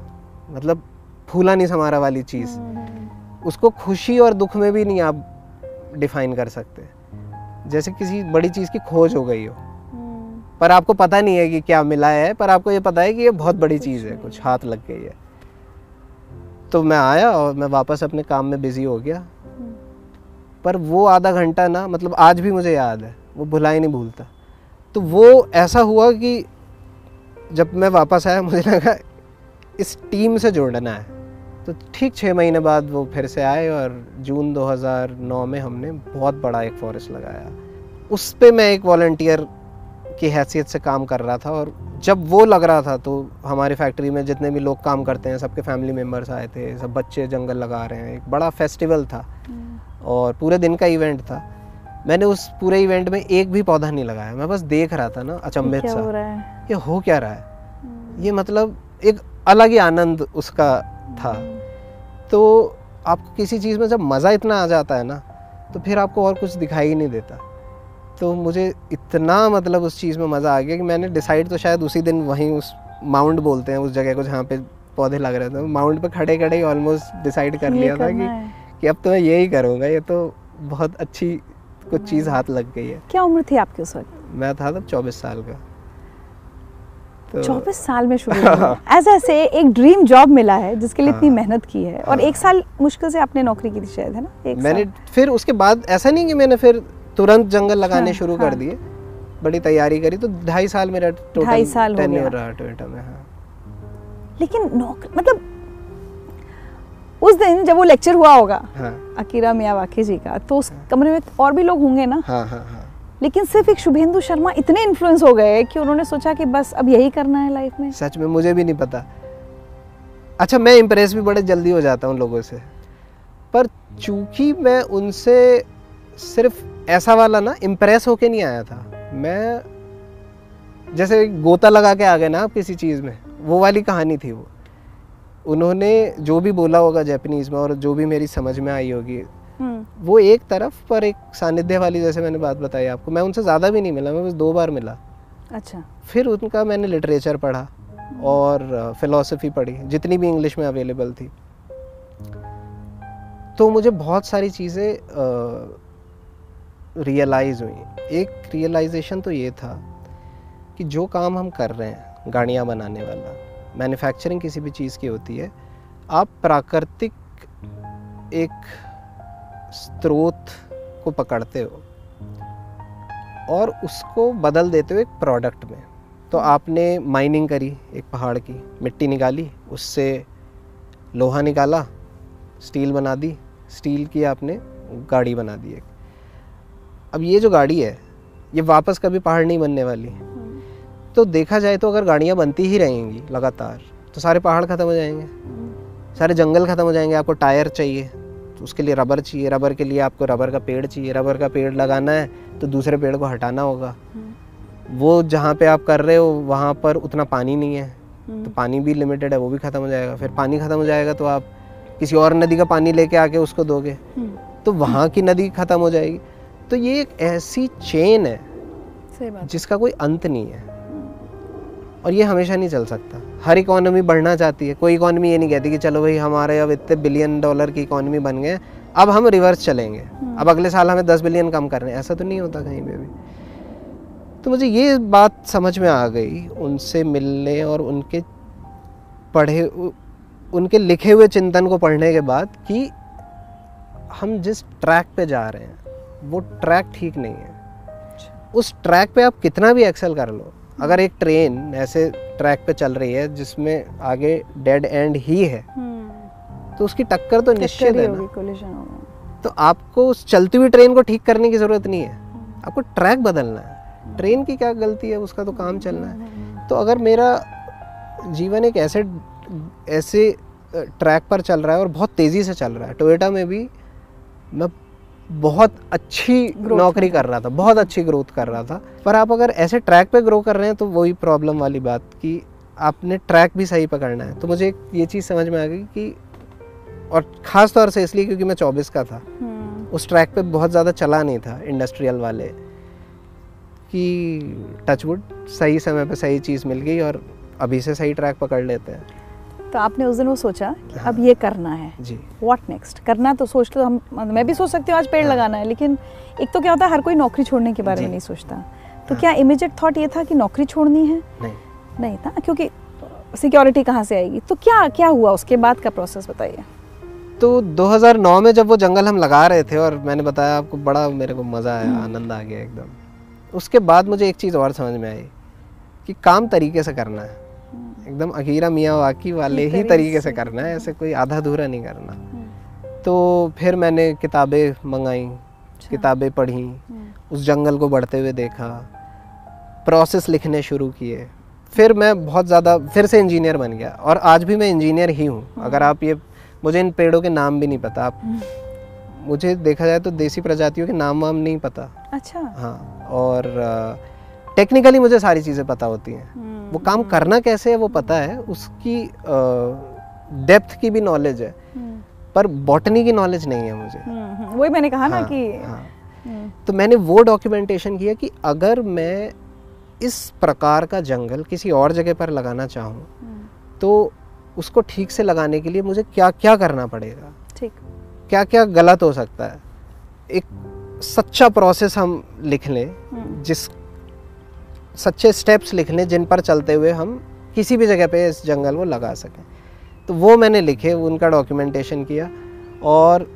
मतलब फूला नहीं समारा वाली चीज़, उसको खुशी और दुख में भी नहीं आप डिफाइन कर सकते। जैसे किसी बड़ी चीज़ की खोज हो गई हो पर आपको पता नहीं है कि क्या मिला है, पर आपको ये पता है कि ये बहुत बड़ी चीज़ है, कुछ हाथ लग गई है। तो मैं आया और मैं वापस अपने काम में बिजी हो गया, पर वो आधा घंटा ना, मतलब आज भी मुझे याद है, वो भुला ही नहीं भूलता। तो वो ऐसा हुआ कि जब मैं वापस आया मुझे लगा इस टीम से जुड़ना है, तो ठीक 6 महीने बाद वो फिर से आए और जून 2009 में हमने बहुत बड़ा एक फॉरेस्ट लगाया। उस पे मैं एक वॉलंटियर की हैसियत से काम कर रहा था, और जब वो लग रहा था तो हमारी फैक्ट्री में जितने भी लोग काम करते हैं सबके फैमिली मेम्बर्स आए थे, सब बच्चे जंगल लगा रहे हैं, एक बड़ा फेस्टिवल था और पूरे दिन का इवेंट था। मैंने उस पूरे इवेंट में एक भी पौधा नहीं लगाया, मैं बस देख रहा था ना अचंभित सा, ये हो क्या रहा है, ये मतलब एक अलग ही आनंद उसका था। तो आपको किसी चीज़ में जब मज़ा इतना आ जाता है ना, तो फिर आपको और कुछ दिखाई ही नहीं देता। तो मुझे इतना मतलब उस चीज़ में मज़ा आ गया कि मैंने डिसाइड तो शायद उसी दिन वहीं उस माउंट बोलते हैं उस जगह को जहाँ पे पौधे लग रहे थे, माउंट पे खड़े खड़े ही ऑलमोस्ट डिसाइड कर लिया था कि अब तो मैं यही करूँगा, ये तो बहुत अच्छी कुछ चीज़ हाथ लग गई है। क्या उम्र थी आपकी उस वक्त? मैं था तब 24 साल का। 24 साल में शुरू हुआ। ऐसा से एक ड्रीम जॉब मिला है जिसके लिए इतनी मेहनत की है, और 1 साल मुश्किल से आपने नौकरी की थी शायद, है ना? मैंने फिर उसके बाद, ऐसा नहीं कि मैंने फिर तुरंत जंगल लगाने शुरू कर दिए, बड़ी तैयारी करी, तो 2.5 साल मेरा टोटल 2.5 साल हो गया टोयोटा में। लेकिन नौकरी, मतलब उस दिन जब वो लेक्चर हुआ होगा अकीरा मियावाकी जी का, तो उस कमरे में और भी लोग होंगे ना, लेकिन सिर्फ एक शुभेंदु शर्मा इतने इन्फ्लुएंस हो गए कि उन्होंने सोचा कि बस अब यही करना है लाइफ में। सच में मुझे भी नहीं पता। अच्छा, मैं इम्प्रेस भी बड़े जल्दी हो जाता हूँ लोगों से, पर चूंकि मैं उनसे सिर्फ ऐसा वाला ना इम्प्रेस होके नहीं आया था, मैं जैसे गोता लगा के आ गए ना आप किसी चीज़ में, वो वाली कहानी थी वो। उन्होंने जो भी बोला होगा जापानीज़ में और जो भी मेरी समझ में आई होगी, वो एक तरफ, पर एक सानिध्य वाली, जैसे मैंने बात बताई आपको, मैं उनसे ज़्यादा भी नहीं मिला, मैं बस 2 बार मिला। अच्छा। फिर उनका मैंने लिटरेचर पढ़ा और फिलॉसफी पढ़ी जितनी भी इंग्लिश में अवेलेबल थी, तो मुझे बहुत सारी चीज़ें रियलाइज़ हुई। एक रियलाइजेशन तो ये था कि जो काम हम कर रहे हैं, गाड़ियाँ बनाने वाला, मैन्युफैक्चरिंग किसी भी चीज़ की होती है, आप प्राकृतिक एक स्रोत को पकड़ते हो और उसको बदल देते हो एक प्रोडक्ट में। तो आपने माइनिंग करी, एक पहाड़ की मिट्टी निकाली, उससे लोहा निकाला, स्टील बना दी, स्टील की आपने गाड़ी बना दी एक। अब ये जो गाड़ी है ये वापस कभी पहाड़ नहीं बनने वाली। तो देखा जाए तो अगर गाड़ियाँ बनती ही रहेंगी लगातार तो सारे पहाड़ ख़त्म हो जाएंगे, सारे जंगल ख़त्म हो जाएंगे। आपको टायर चाहिए, उसके लिए रबर चाहिए, रबर के लिए आपको रबर का पेड़ चाहिए, रबर का पेड़ लगाना है तो दूसरे पेड़ को हटाना होगा। वो जहाँ पे आप कर रहे हो वहाँ पर उतना पानी नहीं है, तो पानी भी लिमिटेड है, वो भी ख़त्म हो जाएगा। फिर पानी ख़त्म हो जाएगा तो आप किसी और नदी का पानी लेके आके उसको दोगे तो वहाँ की नदी ख़त्म हो जाएगी। तो ये एक ऐसी चेन है सही बात, जिसका कोई अंत नहीं है और ये हमेशा नहीं चल सकता। हर इकोनॉमी बढ़ना चाहती है, कोई इकोनॉमी ये नहीं कहती कि चलो भाई हमारे अब इतने बिलियन डॉलर की इकोनॉमी बन गए, अब हम रिवर्स चलेंगे, अब अगले साल हमें 10 बिलियन कम करने, ऐसा तो नहीं होता कहीं पे भी। तो मुझे ये बात समझ में आ गई उनसे मिलने और उनके पढ़े उनके लिखे हुए चिंतन को पढ़ने के बाद कि हम जिस ट्रैक पे जा रहे हैं वो ट्रैक ठीक नहीं है। उस ट्रैक पे आप कितना भी एक्सेल कर लो, अगर एक ट्रेन ऐसे ट्रैक पे चल रही है जिसमें आगे डेड एंड ही है तो उसकी टक्कर तो निश्चित है ना, कोलिजन होगा। तो आपको उस चलती हुई ट्रेन को ठीक करने की ज़रूरत नहीं है, आपको ट्रैक बदलना है। ट्रेन की क्या गलती है, उसका तो काम चलना है। तो अगर मेरा जीवन एक ऐसे ट्रैक पर चल रहा है और बहुत तेज़ी से चल रहा है, टोयोटा में भी मैं बहुत अच्छी नौकरी कर रहा था, बहुत अच्छी ग्रोथ कर रहा था, पर आप अगर ऐसे ट्रैक पे ग्रो कर रहे हैं तो वही प्रॉब्लम वाली बात कि आपने ट्रैक भी सही पकड़ना है। तो मुझे ये चीज़ समझ में आ गई कि, और ख़ास तौर से इसलिए क्योंकि मैं 24 का था, उस ट्रैक पे बहुत ज़्यादा चला नहीं था इंडस्ट्रियल वाले, कि टचवुड सही समय पर सही चीज़ मिल गई और अभी से सही ट्रैक पकड़ लेते हैं। तो आपने उस दिन वो सोचा कि हाँ, अब ये करना है जी, व्हाट नेक्स्ट करना। तो सोच लो, हम मैं भी सोच सकती हूँ आज पेड़ हाँ, लगाना है, लेकिन एक तो क्या होता है हर कोई नौकरी छोड़ने के बारे में नहीं सोचता। तो हाँ, क्या इमीडिएट थॉट ये था कि नौकरी छोड़नी है? नहीं था, क्योंकि सिक्योरिटी कहाँ से आएगी। तो क्या क्या हुआ उसके बाद का प्रोसेस बताइए। तो 2009 में जब वो जंगल हम लगा रहे थे और मैंने बताया आपको, बड़ा मेरे को मज़ा आया, आनंद आ गया एकदम। उसके बाद मुझे एक चीज़ और समझ में आई कि काम तरीके से करना है, एकदम अकीरा मियावाकी वाले ही तरीके से करना है, ऐसे कोई आधा अधूरा नहीं करना। तो फिर मैंने किताबें मंगाई, किताबें पढ़ी, उस जंगल को बढ़ते हुए देखा, प्रोसेस लिखने शुरू किए। फिर मैं बहुत ज़्यादा फिर से इंजीनियर बन गया और आज भी मैं इंजीनियर ही हूँ। अगर आप ये, मुझे इन पेड़ों के नाम भी नहीं पता, आप मुझे देखा जाए तो देसी प्रजातियों के नाम वाम नहीं पता। अच्छा हाँ, और टेक्निकली मुझे सारी चीज़ें पता होती हैं, वो काम करना कैसे है वो पता है, उसकी डेप्थ की भी नॉलेज है, पर बॉटनी की नॉलेज नहीं है मुझे। वही मैंने कहा हाँ, ना कि हाँ। तो मैंने वो डॉक्यूमेंटेशन किया कि अगर मैं इस प्रकार का जंगल किसी और जगह पर लगाना चाहूँ तो उसको ठीक से लगाने के लिए मुझे क्या क्या करना पड़ेगा, ठीक क्या क्या गलत हो सकता है। एक सच्चा प्रोसेस हम लिख लें, जिस सच्चे स्टेप्स लिख लें जिन पर चलते हुए हम किसी भी जगह पे इस जंगल को लगा सकें। तो वो मैंने लिखे, उनका डॉक्यूमेंटेशन किया और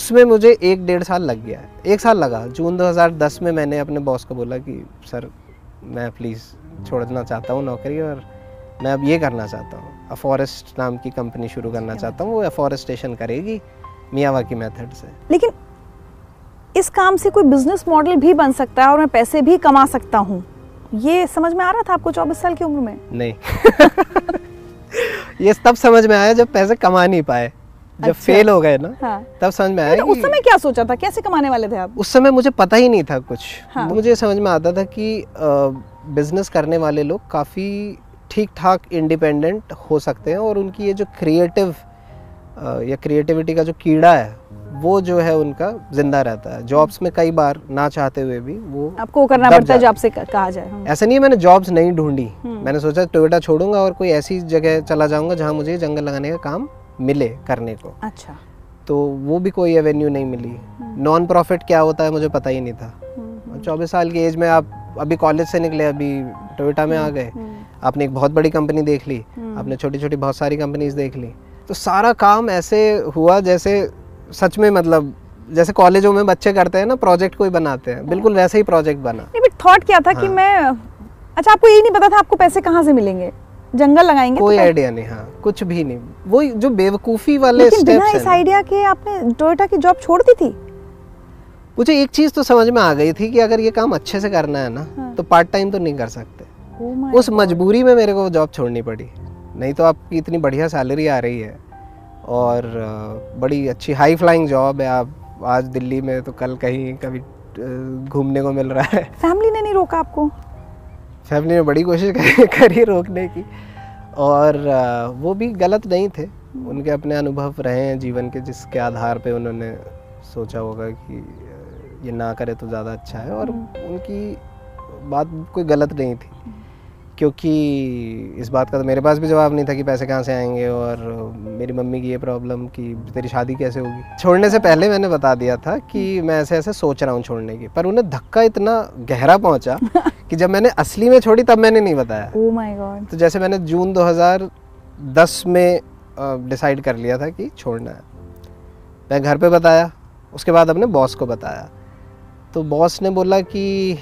उसमें मुझे 1-1.5 साल लग गया। 1 साल लगा। जून 2010 में मैंने अपने बॉस को बोला कि सर मैं प्लीज़ छोड़ना चाहता हूँ नौकरी और मैं अब ये करना चाहता हूँ, अफॉरेस्ट नाम की कंपनी शुरू करना चाहता हूँ, वो अफॉरेस्टेशन करेगी मियावाकी मेथड से। लेकिन इस काम से कोई बिजनेस मॉडल भी बन सकता है और मैं पैसे भी कमा सकता हूँ, ये समझ में आ रहा था आपको 24 साल की उम्र में? नहीं ये तब समझ में आया जब पैसे कमा नहीं पाए, जब अच्छा, फेल हो गए ना हाँ, तब समझ में आया। तो उस समय क्या सोचा था, कैसे कमाने वाले थे आप? उस समय मुझे पता ही नहीं था कुछ हाँ। मुझे समझ में आता था कि बिजनेस करने वाले लोग काफ़ी ठीक ठाक इंडिपेंडेंट हो सकते हैं और उनकी ये जो क्रिएटिव या क्रिएटिविटी का जो कीड़ा है वो जो है उनका जिंदा रहता है। जॉब्स में कई बार ना चाहते हुए भी वो आपको करना पड़ता है, जॉब से कहा जाए। ऐसा नहीं है मैंने जॉब्स नहीं ढूंढी, मैंने सोचा टोयोटा छोड़ूंगा और कोई ऐसी जगह चला जाऊंगा जहां मुझे जंगल लगाने का काम मिले करने को। अच्छा, तो वो भी कोई एवेन्यू नहीं मिली। नॉन प्रॉफिट क्या होता है मुझे पता ही नहीं था। 24 साल की एज में आप अभी कॉलेज से निकले, अभी टोयोटा में आ गए, आपने एक बहुत बड़ी कंपनी देख ली, आपने छोटी छोटी बहुत सारी कंपनीज देख ली। तो सारा काम ऐसे हुआ जैसे सच में, मतलब जैसे कॉलेजों में बच्चे करते हैं ना, प्रोजेक्ट कोई बनाते हैं, बिल्कुल वैसे ही प्रोजेक्ट बना। नहीं, बट थॉट क्या था हाँ, कि मैं अच्छा आपको यही नहीं पता था आपको पैसे कहाँ से मिलेंगे, जंगल लगाएंगे, कोई आइडिया नहीं हाँ, कुछ भी नहीं। वो जो बेवकूफ़ी वाले स्टेप्स हैं। बिना इस आइडिया के आपने टोयोटा की जॉब छोड़ दी थी? मुझे एक चीज़ तो समझ में आ गई थी कि अगर ये काम अच्छे से करना है ना तो पार्ट टाइम तो नहीं कर सकते। उस मजबूरी में मेरे को जॉब छोड़नी पड़ी, नहीं तो आपकी इतनी बढ़िया सैलरी आ रही है और बड़ी अच्छी हाई फ्लाइंग जॉब है। आप आज दिल्ली में तो कल कहीं कभी घूमने को मिल रहा है। फैमिली ने नहीं रोका आपको? फैमिली ने बड़ी कोशिश करी रोकने की, और वो भी गलत नहीं थे। उनके अपने अनुभव रहे हैं जीवन के, जिसके आधार पे उन्होंने सोचा होगा कि ये ना करे तो ज़्यादा अच्छा है, और उनकी बात कोई गलत नहीं थी। क्योंकि इस बात का तो मेरे पास भी जवाब नहीं था कि पैसे कहाँ से आएंगे, और मेरी मम्मी की ये प्रॉब्लम कि तेरी शादी कैसे होगी। छोड़ने से पहले मैंने बता दिया था कि मैं ऐसे ऐसे सोच रहा हूँ छोड़ने की, पर उन्हें धक्का इतना गहरा पहुँचा कि जब मैंने असली में छोड़ी तब मैंने नहीं बताया। Oh my God! तो जैसे मैंने जून 2010 में डिसाइड कर लिया था कि छोड़ना है, मैं घर पे बताया। उसके बाद अपने बॉस को बताया, तो बॉस ने बोला कि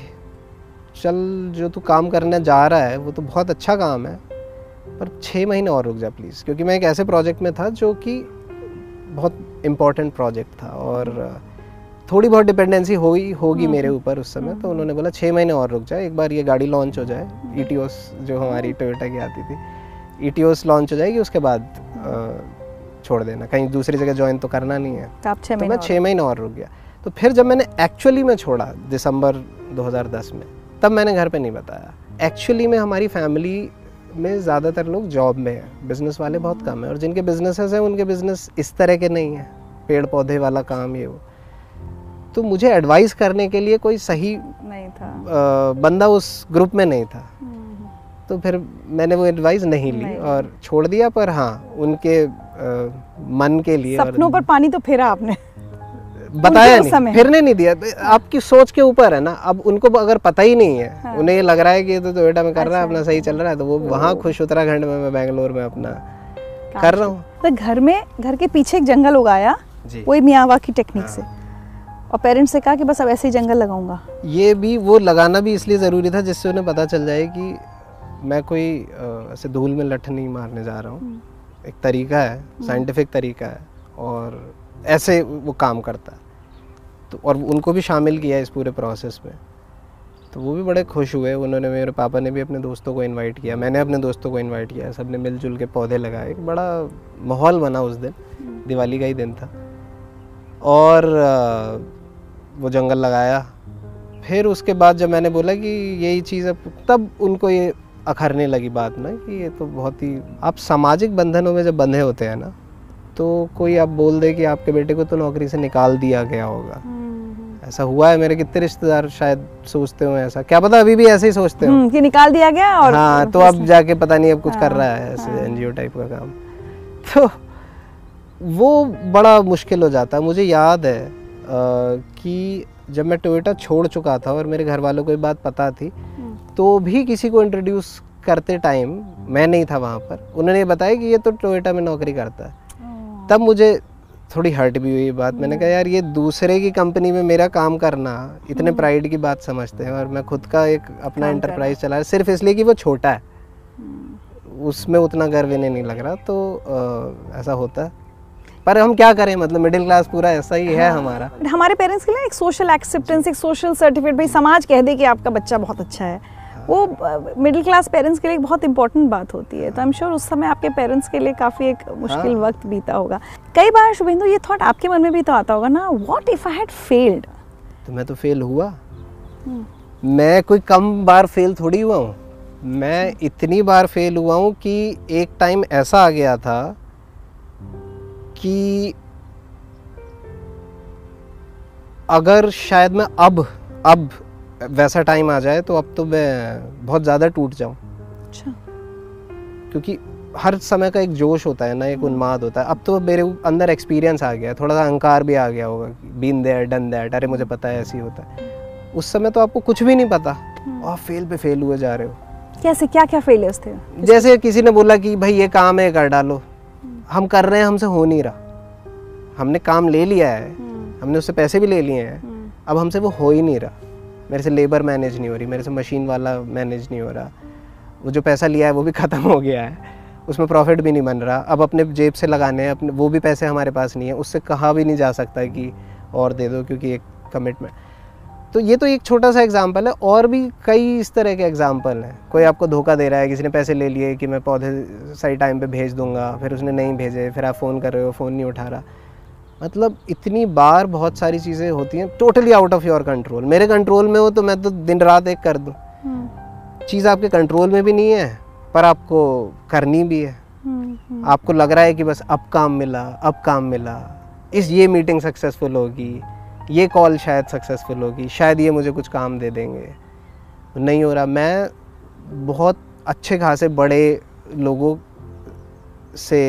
चल जो तू काम करने जा रहा है वो तो बहुत अच्छा काम है, पर 6 महीने और रुक जा प्लीज़, क्योंकि मैं एक ऐसे प्रोजेक्ट में था जो कि बहुत इम्पोर्टेंट प्रोजेक्ट था और थोड़ी बहुत डिपेंडेंसी होगी मेरे ऊपर उस समय। तो उन्होंने बोला 6 महीने और रुक जाए, एक बार ये गाड़ी लॉन्च हो जाए, ETOs जो हमारी टोयोटा की आती थी, ETOs लॉन्च हो जाएगी, उसके बाद छोड़ देना, कहीं दूसरी जगह ज्वाइन तो करना नहीं है। तो मैं 6 महीने और रुक गया। तो फिर जब मैंने एक्चुअली में छोड़ा दिसंबर 2010 में, तब मैंने घर पे नहीं बताया। एक्चुअली में हमारी फैमिली में ज़्यादातर लोग जॉब में हैं, बिजनेस वाले बहुत कम हैं, और जिनके बिजनेसेस हैं उनके बिजनेस इस तरह के नहीं हैं, पेड़ पौधे वाला काम ये वो। तो मुझे एडवाइस करने के लिए कोई सही नहीं था, बंदा उस ग्रुप में नहीं था, तो फिर मैंने वो एडवाइस नहीं ली और छोड़ दिया। पर हाँ, उनके मन के लिए सपनों पर पानी तो फेरा आपने, बताया नहीं, फिरने नहीं दिया। आपकी सोच के ऊपर है ना, अब उनको अगर पता ही नहीं है, हाँ। उन्हें ये लग रहा है कि तो टोयोटा में कर रहा है, अपना सही चल रहा है, तो वो वहाँ खुश, उत्तराखंड में मैं बेंगलोर में अपना कर रहा हूँ। तो घर के पीछे एक जंगल उगाया, वही मियावाकी टेक्निक से, और पेरेंट्स से कहा कि बस अब ऐसे ही जंगल लगाऊंगा। ये भी वो लगाना भी इसलिए ज़रूरी था जिससे उन्हें पता चल जाए कि मैं कोई ऐसे धूल में लठ नहीं मारने जा रहा हूँ, एक तरीका है, साइंटिफिक तरीका है, और ऐसे वो काम करता है। तो और उनको भी शामिल किया इस पूरे प्रोसेस में, तो वो भी बड़े खुश हुए। उन्होंने, मेरे पापा ने भी अपने दोस्तों को इनवाइट किया, मैंने अपने दोस्तों को इनवाइट किया, सबने मिलजुल के पौधे लगाए, एक बड़ा माहौल बना। उस दिन दिवाली का ही दिन था, और वो जंगल लगाया। फिर उसके बाद जब मैंने बोला कि यही चीज़, तब उनको ये अखरने लगी बात ना कि ये तो बहुत ही, आप सामाजिक बंधनों में जब बंधे होते हैं ना, तो कोई आप बोल दे कि आपके बेटे को तो नौकरी से निकाल दिया गया होगा। ऐसा हुआ है, मेरे कितने रिश्तेदार शायद सोचते हो ऐसा, क्या पता अभी भी ऐसे ही सोचते हो कि निकाल दिया गया, और हाँ, तो अब जाके पता नहीं अब कुछ कर रहा है ऐसे NGO टाइप का काम, तो वो बड़ा मुश्किल हो जाता है। मुझे याद है कि जब मैं टोयोटा छोड़ चुका था और मेरे घर वालों को ये बात पता थी, तो भी किसी को इंट्रोड्यूस करते टाइम, मैं नहीं था वहाँ पर, उन्होंने बताया कि ये तो टोयोटा में नौकरी करता है। तब मुझे थोड़ी हर्ट भी हुई ये बात। मैंने कहा यार, ये दूसरे की कंपनी में मेरा काम करना इतने प्राइड की बात समझते हैं, और मैं खुद का एक अपना एंटरप्राइज चला रहा सिर्फ इसलिए कि वो छोटा है, उसमें उतना गर्व इन्हें नहीं लग रहा। तो ऐसा होता है, पर हम क्या करें, मतलब मिडिल क्लास पूरा ऐसा ही है हमारा। हमारे पेरेंट्स के लिए एक सोशल एक्सेप्टेंस, एक सोशल सर्टिफिकेट, भाई समाज कह दे कि आपका बच्चा बहुत अच्छा है, वो मिडिल क्लास पेरेंट्स के लिए बहुत इंपॉर्टेंट बात होती है। तो आई एम श्योर उस समय आपके पेरेंट्स के लिए काफ़ी एक मुश्किल वक्त बीता होगा। कई बार शुभेंदु ये थॉट आपके मन में भी तो आता होगा ना, what if I had failed. तो मैं तो फेल हुआ, मैं कोई कम बार फेल थोड़ी हुआ हूँ, मैं इतनी बार फेल हुआ हूँ कि एक टाइम ऐसा आ गया था कि अगर शायद मैं अब वैसा टाइम आ जाए तो अब तो मैं बहुत ज़्यादा टूट जाऊं। अच्छा। क्योंकि हर समय का एक जोश होता है ना, एक उन्माद होता है। अब तो मेरे अंदर एक्सपीरियंस आ गया, थोड़ा सा अहंकार भी आ गया होगा, बीन देयर डन दैट, अरे मुझे पता है ऐसे ही होता है। उस समय तो आपको कुछ भी नहीं पता, और फेल पे फेल हुए जा रहे हो। कैसे, क्या क्या फेल है उससे? जैसे किसी ने बोला कि भाई ये काम है कर डालो, हम कर रहे हैं, हमसे हो नहीं रहा, हमने काम ले लिया है, हमने उससे पैसे भी ले लिए हैं, अब हमसे वो हो ही नहीं रहा, मेरे से लेबर मैनेज नहीं हो रही, मेरे से मशीन वाला मैनेज नहीं हो रहा, वो जो पैसा लिया है वो भी ख़त्म हो गया है, उसमें प्रॉफिट भी नहीं बन रहा, अब अपने जेब से लगाने हैं अपने, वो भी पैसे हमारे पास नहीं है, उससे कहा भी नहीं जा सकता कि और दे दो, क्योंकि एक कमिटमेंट। तो ये तो एक छोटा सा एग्जाम्पल है, और भी कई इस तरह के एग्जाम्पल हैं। कोई आपको धोखा दे रहा है, किसी ने पैसे ले लिए कि मैं पौधे सही टाइम पे भेज दूंगा, फिर उसने नहीं भेजे, फिर आप फ़ोन कर रहे हो, फ़ोन नहीं उठा रहा। मतलब इतनी बार बहुत सारी चीज़ें होती हैं totally out of your control. मेरे कंट्रोल में हो तो मैं तो दिन रात एक कर दूँ, चीज़ आपके कंट्रोल में भी नहीं है पर आपको करनी भी है। आपको लग रहा है कि बस अब काम मिला, अब काम मिला, इस ये मीटिंग सक्सेसफुल होगी, ये कॉल शायद सक्सेसफुल होगी, शायद ये मुझे कुछ काम दे देंगे, नहीं हो रहा। मैं बहुत अच्छे खासे बड़े लोगों से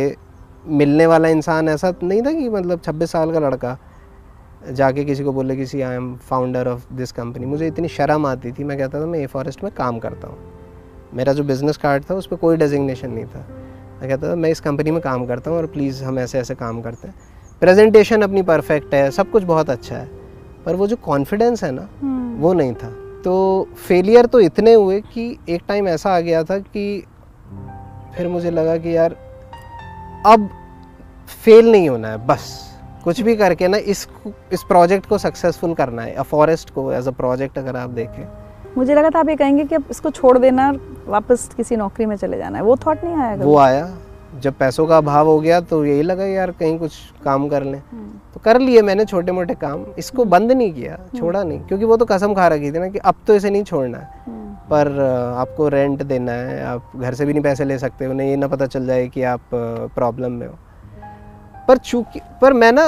मिलने वाला इंसान ऐसा नहीं था कि मतलब 26 साल का लड़का जाके किसी को बोले किसी I am founder of this company. मुझे इतनी शर्म आती थी, मैं कहता था मैं एफॉरेस्ट में काम करता हूँ। मेरा जो बिज़नेस कार्ड था उस पर कोई डेजिग्नेशन नहीं था। मैं कहता था मैं इस कंपनी में काम करता हूँ और प्लीज़ हम ऐसे ऐसे काम करते हैं। प्रेजेंटेशन अपनी परफेक्ट है, सब कुछ बहुत अच्छा है, पर वो जो कॉन्फिडेंस है ना वो नहीं था। तो फेलियर तो इतने हुए कि एक टाइम ऐसा आ गया था कि फिर मुझे लगा कि यार अब फेल नहीं होना है, बस कुछ भी करके ना इस प्रोजेक्ट को सक्सेसफुल करना है। अफॉरेस्ट को एज अ प्रोजेक्ट अगर आप देखें, मुझे लगा था आप ये कहेंगे कि अब इसको छोड़ देना, वापस किसी नौकरी में चले जाना है, वो थॉट नहीं आया? वो आया जब पैसों का अभाव हो गया, तो यही लगा यार कहीं कुछ काम कर लें, तो कर लिए मैंने छोटे मोटे काम। इसको बंद नहीं किया, छोड़ा नहीं, क्योंकि वो तो कसम खा रखी थी ना कि अब तो इसे नहीं छोड़ना है। पर आपको रेंट देना है, आप घर से भी नहीं पैसे ले सकते, उन्हें ये ना पता चल जाए कि आप प्रॉब्लम में हो। पर चूंकि मैं ना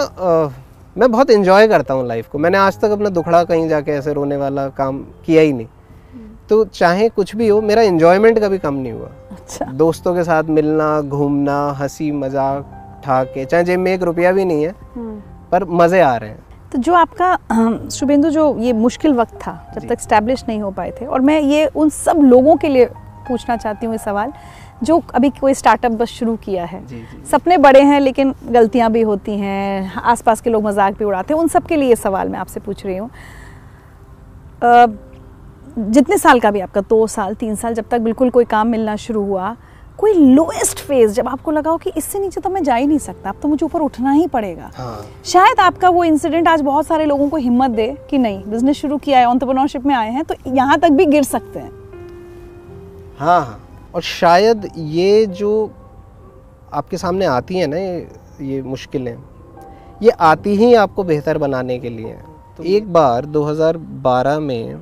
मैं बहुत इन्जॉय करता हूँ लाइफ को। मैंने आज तक अपना दुखड़ा कहीं जाके ऐसे रोने वाला काम किया ही नहीं, तो चाहे कुछ भी हो मेरा एंजॉयमेंट कभी कम नहीं हुआ। अच्छा। दोस्तों के साथ मिलना, घूमना, हंसी मजाक ठाके, चाहे जेब में एक रुपया भी नहीं है पर मज़े आ रहे हैं। तो जो आपका शुभेंदु जो ये मुश्किल वक्त था जब तक स्टैब्लिश नहीं हो पाए थे, और मैं ये उन सब लोगों के लिए पूछना चाहती हूँ ये सवाल जो अभी कोई स्टार्टअप बस शुरू किया है, सपने बड़े हैं लेकिन गलतियाँ भी होती हैं, आसपास के लोग मजाक भी उड़ाते हैं, उन सब के लिए ये सवाल मैं आपसे पूछ रही हूँ। जितने साल का भी आपका 2 साल 3 साल जब तक बिल्कुल कोई काम मिलना शुरू हुआ, कोई लोएस्ट फेज जब आपको लगा हो कि इससे नीचे तो मैं जा ही नहीं सकता, अब तो मुझे ऊपर उठना ही पड़ेगा। हाँ। शायद आपका वो इंसिडेंट आज बहुत सारे लोगों को हिम्मत दे कि नहीं, बिजनेस शुरू किया है, एंटरप्रेन्योरशिप में आए हैं तो यहाँ तक भी गिर सकते हैं। हाँ, और शायद ये जो आपके सामने आती है ना ये मुश्किलें, ये आती ही आपको बेहतर बनाने के लिए। तो एक बार 2012 में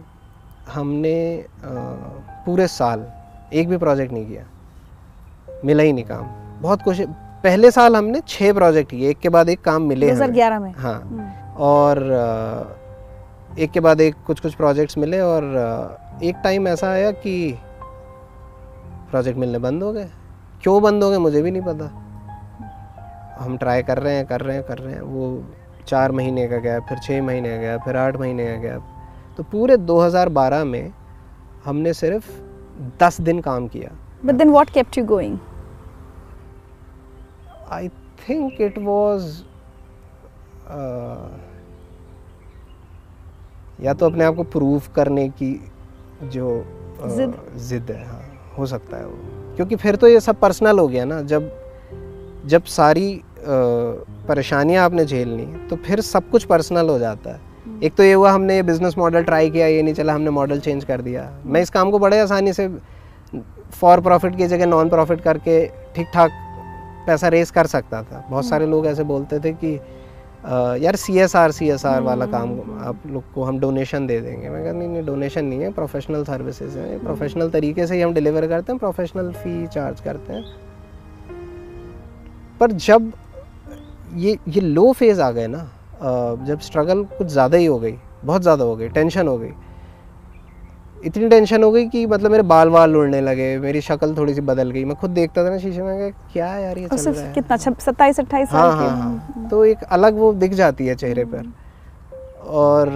हमने पूरे साल एक भी प्रोजेक्ट नहीं किया, मिला ही नहीं काम। बहुत कोशिश, पहले साल हमने 6 प्रोजेक्ट किए, एक के बाद एक काम मिले 2011 में। हाँ, और एक के बाद एक कुछ प्रोजेक्ट्स मिले, और एक टाइम ऐसा आया कि प्रोजेक्ट मिलने बंद हो गए। क्यों बंद हो गए मुझे भी नहीं पता। हम ट्राई कर रहे हैं, वो 4 महीने का गैप, फिर 6 महीने का गैप, फिर 8 महीने का गैप। तो पूरे 2012 में हमने सिर्फ 10 दिन काम किया। But then what kept you going? I think it was या तो अपने आप को प्रूव करने की जो जिद है, हाँ, हो सकता है वो, क्योंकि फिर तो ये सब पर्सनल हो गया ना। जब सारी परेशानियां आपने झेलनी तो फिर सब कुछ पर्सनल हो जाता है। एक तो ये हुआ हमने ये बिज़नेस मॉडल ट्राई किया, ये नहीं चला, हमने मॉडल चेंज कर दिया। मैं इस काम को बड़े आसानी से फॉर प्रॉफिट की जगह नॉन प्रॉफिट करके ठीक ठाक पैसा रेस कर सकता था। बहुत सारे लोग ऐसे बोलते थे कि यार CSR वाला काम आप लोग को हम डोनेशन दे देंगे। मैं कहता नहीं, डोनेशन नहीं है, प्रोफेशनल सर्विसेज हैं, प्रोफेशनल तरीके से ही हम डिलीवर करते हैं, प्रोफेशनल फ़ी चार्ज करते हैं। पर जब ये लो फेज़ आ गए ना, जब स्ट्रगल कुछ ज़्यादा ही हो गई, बहुत ज़्यादा हो गई, टेंशन हो गई, इतनी टेंशन हो गई कि मतलब मेरे बाल उड़ने लगे, मेरी शक्ल थोड़ी सी बदल गई। मैं खुद देखता था ना शीशे में, क्या यार ये चल रहा है, कितना 27-28 साल की। हाँ, तो एक अलग वो दिख जाती है चेहरे पर। और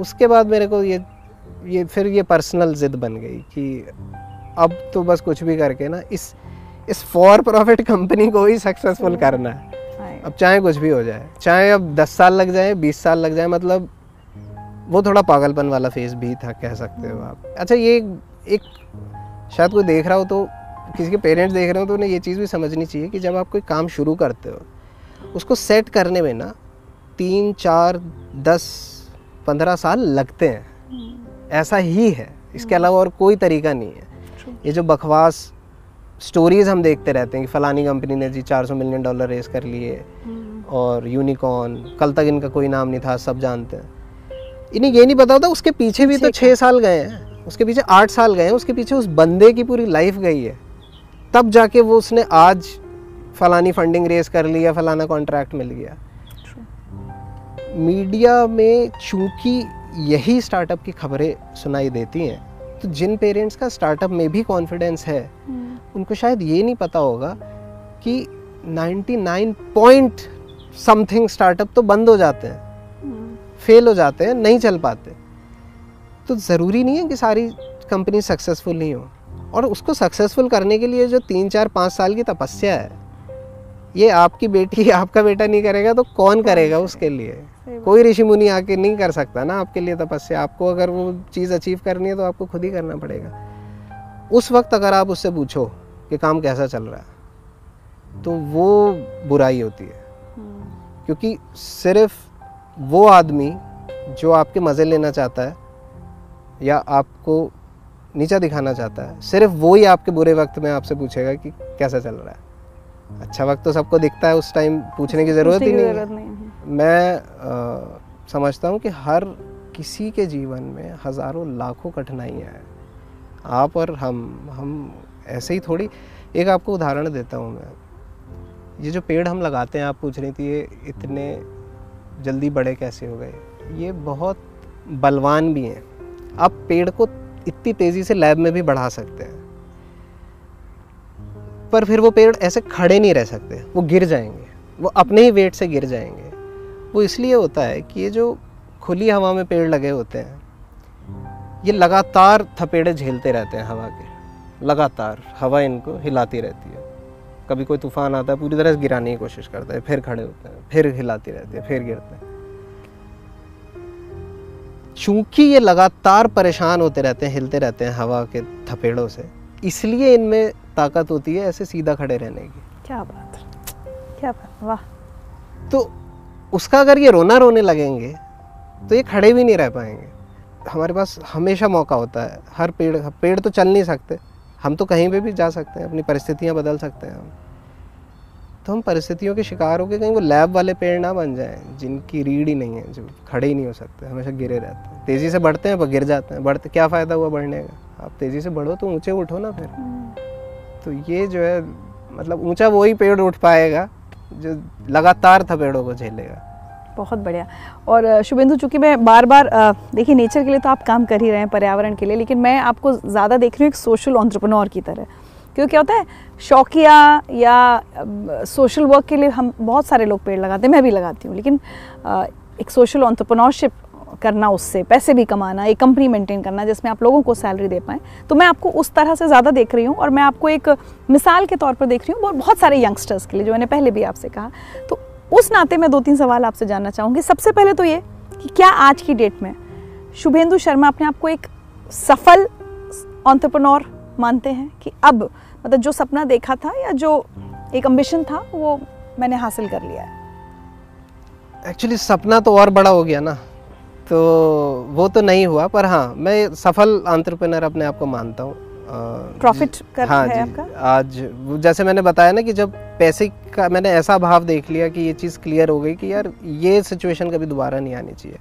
उसके बाद मेरे को ये पर्सनल जिद बन गई कि अब तो बस कुछ भी करके ना इस फॉर प्रॉफिट कंपनी को ही सक्सेसफुल करना है। अब चाहे कुछ भी हो जाए, चाहे अब 10 साल लग जाए, 20 साल लग जाए, मतलब वो थोड़ा पागलपन वाला फेज भी था, कह सकते हो आप। अच्छा, ये एक शायद कोई देख रहा हो तो, किसी के पेरेंट्स देख रहे हो तो उन्हें ये चीज़ भी समझनी चाहिए कि जब आप कोई काम शुरू करते हो उसको सेट करने में ना 3, 4, 10 15 साल लगते हैं, ऐसा ही है, इसके अलावा और कोई तरीका नहीं है। ये जो बकवास स्टोरीज हम देखते रहते हैं कि फलानी कंपनी ने जी 400 मिलियन डॉलर रेस कर लिए और यूनिकॉर्न, कल तक इनका कोई नाम नहीं था, सब जानते हैं। इन्हें ये नहीं पता होता उसके पीछे भी तो 6 साल गए हैं, उसके पीछे 8 साल गए हैं, उसके पीछे उस बंदे की पूरी लाइफ गई है, तब जाके वो उसने आज फलानी फंडिंग रेस कर ली या फलाना कॉन्ट्रैक्ट मिल गया। मीडिया में चूँकि यही स्टार्टअप की खबरें सुनाई देती हैं, तो जिन पेरेंट्स का स्टार्टअप में भी कॉन्फिडेंस है उनको शायद ये नहीं पता होगा कि 99 पॉइंट समथिंग स्टार्टअप तो बंद हो जाते हैं, फेल हो जाते हैं, नहीं चल पाते। तो ज़रूरी नहीं है कि सारी कंपनी सक्सेसफुल नहीं हो, और उसको सक्सेसफुल करने के लिए जो 3, 4, 5 साल की तपस्या है, ये आपकी बेटी आपका बेटा नहीं करेगा तो कौन करेगा? उसके लिए कोई ऋषि मुनि आके नहीं कर सकता ना आपके लिए तपस्या। आपको अगर वो चीज़ अचीव करनी है तो आपको खुद ही करना पड़ेगा। उस वक्त अगर आप उससे पूछो कि काम कैसा चल रहा है, तो वो बुराई होती है, क्योंकि सिर्फ वो आदमी जो आपके मज़े लेना चाहता है या आपको नीचा दिखाना चाहता है, सिर्फ वो ही आपके बुरे वक्त में आपसे पूछेगा कि कैसा चल रहा है। अच्छा वक्त तो सबको दिखता है, उस टाइम पूछने की ज़रूरत ही नहीं। मैं समझता हूँ कि हर किसी के जीवन में हज़ारों लाखों कठिनाइयाँ हैं। आप और हम ऐसे ही थोड़ी। एक आपको उदाहरण देता हूँ मैं, ये जो पेड़ हम लगाते हैं, आप पूछ रही थी ये इतने जल्दी बड़े कैसे हो गए, ये बहुत बलवान भी हैं। आप पेड़ को इतनी तेज़ी से लैब में भी बढ़ा सकते हैं, पर फिर वो पेड़ ऐसे खड़े नहीं रह सकते, वो गिर जाएंगे, वो अपने ही वेट से गिर जाएंगे। वो इसलिए होता है कि ये जो खुली हवा में पेड़ लगे होते हैं, ये लगातार थपेड़े झेलते रहते हैं हवा के, लगातार हवा इनको हिलाती रहती है। कभी कोई तूफान आता है, पूरी तरह से गिराने की कोशिश करता है, फिर खड़े होते हैं, फिर हिलाती रहती है, फिर गिरते हैं। चूँकि ये लगातार परेशान होते रहते हैं, हिलते रहते हैं हवा के थपेड़ों से, इसलिए इनमें ताकत होती है ऐसे सीधा खड़े रहने की। क्या बात, क्या बात, वाह। तो उसका अगर ये रोना रोने लगेंगे तो ये खड़े भी नहीं रह पाएंगे। हमारे पास हमेशा मौका होता है, हर पेड़ तो चल नहीं सकते, हम तो कहीं पे भी जा सकते हैं, अपनी परिस्थितियां बदल सकते हैं हम। तो हम परिस्थितियों के शिकार होकर कहीं वो लैब वाले पेड़ ना बन जाएं, जिनकी रीढ़ ही नहीं है, जो खड़े ही नहीं हो सकते, हमेशा गिरे रहते हैं। तेज़ी से बढ़ते हैं पर गिर जाते हैं। बढ़ते क्या फ़ायदा हुआ बढ़ने का? आप तेज़ी से बढ़ो तो ऊंचे उठो ना। फिर तो ये जो है, मतलब ऊंचा वही पेड़ उठ पाएगा जो लगातार थपेड़ों को झेलेगा। बहुत बढ़िया। और शुभेंदु, चूँकि मैं बार बार देखिए, नेचर के लिए तो आप काम कर ही रहे हैं, पर्यावरण के लिए, लेकिन मैं आपको ज़्यादा देख रही हूँ एक सोशल एंटरप्रेन्योर की तरह। क्योंकि क्या होता है, शौकिया या सोशल वर्क के लिए हम बहुत सारे लोग पेड़ लगाते हैं, मैं भी लगाती हूँ, लेकिन एक सोशल एंटरप्रेन्योरशिप करना, उससे पैसे भी कमाना, एक कंपनी मेंटेन करना जिसमें आप लोगों को सैलरी दे पाएँ, तो मैं आपको उस तरह से ज़्यादा देख रही हूँ। और मैं आपको एक मिसाल के तौर पर देख रही हूँ और बहुत सारे यंगस्टर्स के लिए, जो मैंने पहले भी आपसे कहा। तो उस नाते मैं 2-3 सवाल आपसे जानना चाहूँगी। सबसे पहले तो ये कि क्या आज की डेट में शुभेंदु शर्मा अपने आपको एक सफल एंटरप्रेन्योर मानते हैं कि अब मतलब जो सपना देखा था या जो एक एम्बिशन था वो मैंने हासिल कर लिया है? एक्चुअली सपना तो और बड़ा हो गया ना, तो वो तो नहीं हुआ, पर हाँ, मैं सफल एंटरप्रेन्योर अपने आप को मानता हूँ। प्रॉफिट कर हाँ है आपका? आज जैसे मैंने बताया ना कि जब पैसे का मैंने ऐसा भाव देख लिया कि ये चीज़ क्लियर हो गई कि यार ये सिचुएशन कभी दोबारा नहीं आनी चाहिए,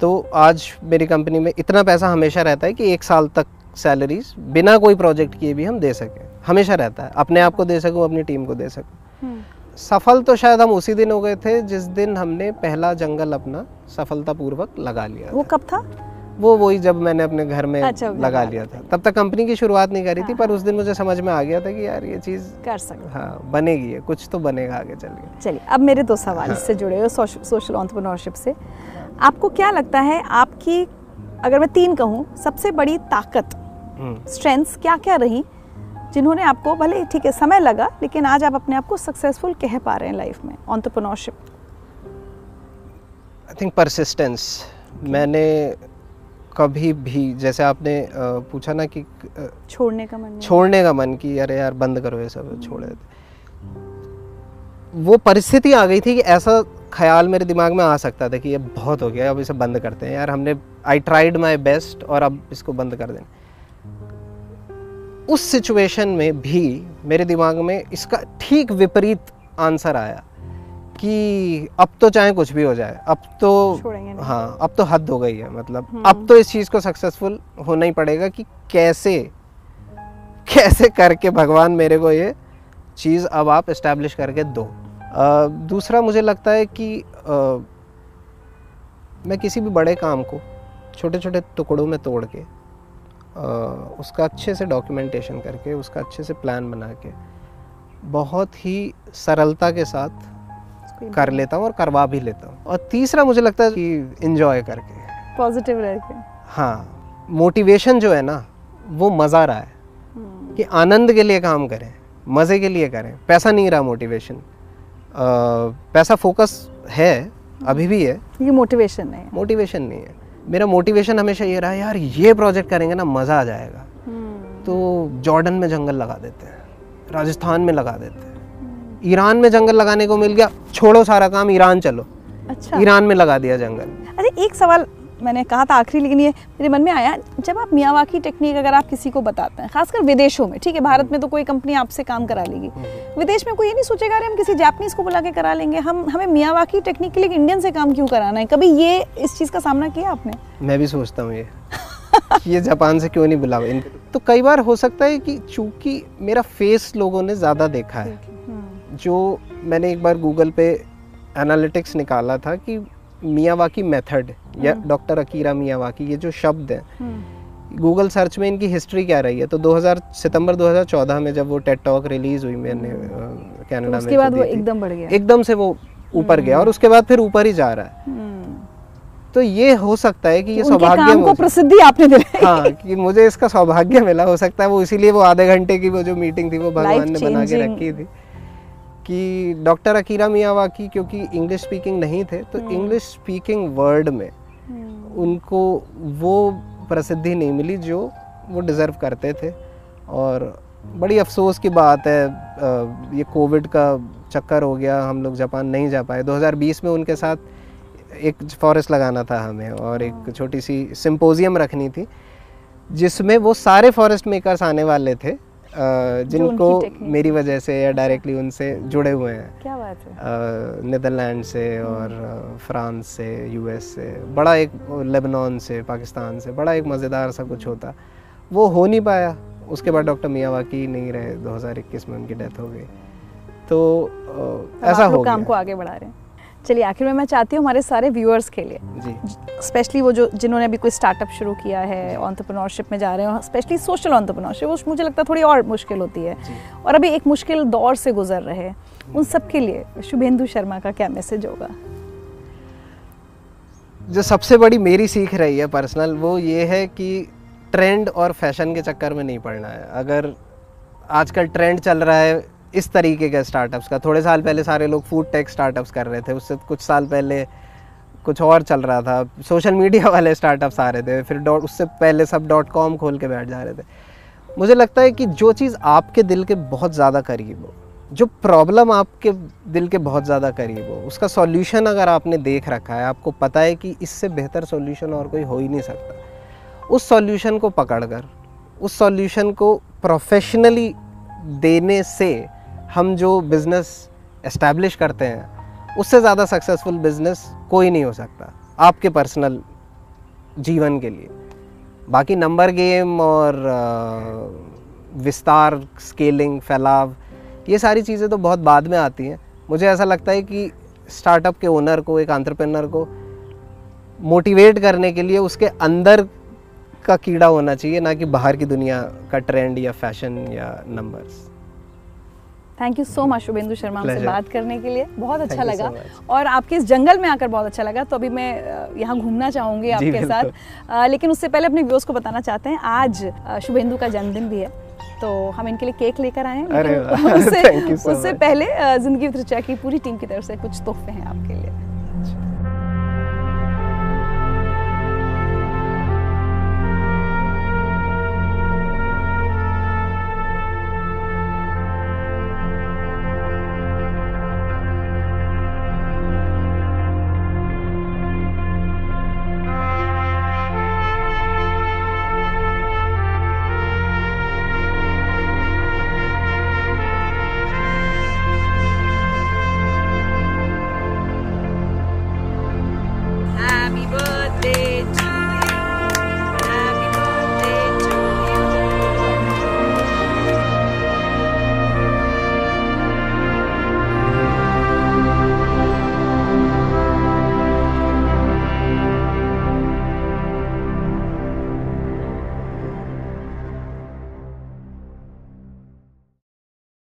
तो आज मेरी कंपनी में इतना पैसा हमेशा रहता है कि 1 साल तक सैलरीज बिना कोई प्रोजेक्ट किए भी हम दे सकें, हमेशा रहता है, अपने आप को दे सकूँ, अपनी टीम को दे सकूँ। सफल तो शायद हम उसी दिन हो गए थे जिस दिन हमने पहला जंगल अपना सफलतापूर्वक लगा लिया। वो कब था? वो वही जब मैंने अपने घर में लगा लिया था। तब तक कंपनी की शुरुआत नहीं करी थी, पर उस दिन मुझे समझ में आ गया था कि यार ये चीज़ कर सकते, हाँ बनेगी, है कुछ तो बनेगा आगे चल के। चलिए, अब मेरे 2 सवाल इससे जुड़े हुए सोशल एंटरप्रेन्योरशिप से। आपको क्या लगता है आपकी, अगर मैं 3 कहूँ, सबसे बड़ी ताकत, स्ट्रेंथ्स क्या क्या रही जिन्होंने आपको, भले ठीक है समय लगा, लेकिन आज आप अपने आप को सक्सेसफुल कह पा रहे हैं लाइफ में एंटरप्रेन्योरशिप? I think persistence. मैंने कभी भी, जैसे आपने पूछा ना कि छोड़ने का मन कि अरे यार बंद करो ये सब, छोड़े, वो परिस्थिति आ गई थी कि ऐसा ख्याल मेरे दिमाग में आ सकता था कि ये बहुत हो गया, अब इसे बंद करते हैं यार, हमने आई ट्राइड माई बेस्ट और अब इसको बंद कर देना। उस सिचुएशन में भी मेरे दिमाग में इसका ठीक विपरीत आंसर आया कि अब तो चाहे कुछ भी हो जाए, अब तो हाँ, अब तो हद हो गई है, मतलब अब तो इस चीज़ को सक्सेसफुल होना ही पड़ेगा कि कैसे कैसे करके भगवान मेरे को ये चीज़ अब आप इस्टेब्लिश करके दो। दूसरा मुझे लगता है कि मैं किसी भी बड़े काम को छोटे छोटे टुकड़ों में तोड़ के उसका अच्छे से डॉक्यूमेंटेशन करके, उसका अच्छे से प्लान बना के बहुत ही सरलता के साथ कर लेता हूँ और करवा भी लेता हूँ। और तीसरा मुझे लगता है कि एंजॉय करके, पॉजिटिव रह के, हाँ, मोटिवेशन जो है ना वो मज़ा रहा है कि आनंद के लिए काम करें, मज़े के लिए करें। पैसा नहीं रहा मोटिवेशन, पैसा फोकस है अभी भी है, ये मोटिवेशन नहीं है, मोटिवेशन नहीं है। मेरा मोटिवेशन हमेशा ये रहा यार ये प्रोजेक्ट करेंगे ना मज़ा आ जाएगा, तो जॉर्डन में जंगल लगा देते हैं, राजस्थान में लगा देते हैं, ईरान में जंगल लगाने को मिल गया, छोड़ो सारा काम ईरान चलो, अच्छा ईरान में लगा दिया जंगल। अरे एक सवाल मैंने कहा था आखिरी, लेकिन ये मेरे मन में आया, जब आप मियावाकी टेक्निक अगर आप किसी को बताते हैं खासकर विदेशों में, ठीक है भारत में तो कोई कंपनी आपसे काम करा लेगी, विदेश में कोई ये नहीं सोचेगा अरे हम किसी जापानीज को बुला के करा लेंगे, हम हमें मियावाकी टेक्निक के लिए इंडियन से काम क्यों कराना है, कभी ये इस चीज़ का सामना किया आपने? मैं भी सोचता हूँ ये जापान से क्यों नहीं बुलावे इनको, तो कई बार हो सकता है कि चूँकि मेरा फेस लोगों ने ज़्यादा देखा है। जो मैंने एक बार गूगल पे एनालिटिक्स निकाला था कि मियावाकी मेथड या डॉक्टर अकीरा मियावाकी, ये जो शब्द है गूगल सर्च में इनकी हिस्ट्री क्या रही है, तो सितंबर 2014 में जब वो टेड टॉक रिलीज हुई मैंने कनाडा में, उसके बाद वो एकदम बढ़ गया, एकदम से वो ऊपर गया और उसके बाद फिर ऊपर ही जा रहा है। तो ये हो सकता है कि ये सौभाग्य को प्रसिद्धि आपने दिलाई, हाँ, कि मुझे इसका सौभाग्य मिला, हो सकता है वो इसीलिए वो आधे घंटे की वो जो मीटिंग थी वो भगवान ने बना के रखी थी कि डॉक्टर अकीरा मियावाकी क्योंकि इंग्लिश स्पीकिंग नहीं थे तो इंग्लिश स्पीकिंग वर्ड में उनको वो प्रसिद्धि नहीं मिली जो वो डिज़र्व करते थे। और बड़ी अफसोस की बात है, ये कोविड का चक्कर हो गया, हम लोग जापान नहीं जा पाए। 2020 में उनके साथ एक फॉरेस्ट लगाना था हमें और एक छोटी सी सिंपोजियम रखनी थी जिसमें वो सारे फॉरेस्ट मेकर्स आने वाले थे जिनको मेरी वजह से या डायरेक्टली उनसे जुड़े हुए हैं। क्या बात है। नीदरलैंड से और फ्रांस से, यूएस से, बड़ा एक लेबनान से, पाकिस्तान से, बड़ा एक मज़ेदार सा कुछ होता, वो हो नहीं पाया। उसके बाद डॉक्टर मियावाकी नहीं रहे, 2021 में उनकी डेथ हो गई। तो ऐसा हो गया, काम को आगे बढ़ा रहे हैं। चलिए आखिर में मैं चाहती हूँ हमारे सारे व्यूअर्स के लिए, स्पेशली वो जो जिन्होंने अभी कोई स्टार्टअप शुरू किया है, एंटरप्रेन्योरशिप में जा रहे हैं, स्पेशली सोशल एंटरप्रेन्योरशिप, वो मुझे लगता है थोड़ी और मुश्किल होती है और अभी एक मुश्किल दौर से गुजर रहे हैं, उन सब के लिए शुभेंदु शर्मा का क्या मैसेज होगा? जो सबसे बड़ी मेरी सीख रही है पर्सनल, वो ये है कि ट्रेंड और फैशन के चक्कर में नहीं पड़ना है। अगर आजकल ट्रेंड चल रहा है इस तरीके के स्टार्टअप्स का, थोड़े साल पहले सारे लोग फूड टेक स्टार्टअप्स कर रहे थे, उससे कुछ साल पहले कुछ और चल रहा था, सोशल मीडिया वाले स्टार्टअप्स आ रहे थे, फिर उससे पहले सब .com खोल के बैठ जा रहे थे। मुझे लगता है कि जो चीज़ आपके दिल के बहुत ज़्यादा करीब हो, जो प्रॉब्लम आपके दिल के बहुत ज़्यादा करीब हो, उसका सॉल्यूशन अगर आपने देख रखा है, आपको पता है कि इससे बेहतर सॉल्यूशन और कोई हो ही नहीं सकता, उस सॉल्यूशन को पकड़कर, उस सॉल्यूशन को प्रोफेशनली देने से हम जो बिज़नेस एस्टैब्लिश करते हैं उससे ज़्यादा सक्सेसफुल बिज़नेस कोई नहीं हो सकता आपके पर्सनल जीवन के लिए। बाकी नंबर गेम और विस्तार, स्केलिंग, फैलाव, ये सारी चीज़ें तो बहुत बाद में आती हैं। मुझे ऐसा लगता है कि स्टार्टअप के ओनर को, एक एंटरप्रेन्योर को मोटिवेट करने के लिए उसके अंदर का कीड़ा होना चाहिए, ना कि बाहर की दुनिया का ट्रेंड या फैशन या numbers. Thank you so much Shubhendu Sharma, हमसे बात करने के लिए बहुत अच्छा लगा और आपके इस जंगल में आकर बहुत अच्छा लगा, तो अभी मैं यहाँ घूमना चाहूँगी आपके साथ। लेकिन उससे पहले अपने व्यूअर्स को बताना चाहते हैं आज शुभेंदु का जन्मदिन भी है, तो हम इनके लिए केक लेकर आए हैं। उससे पहले जिंदगी विद रिचा की पूरी टीम की तरफ से कुछ तोहफे हैं आपके लिए।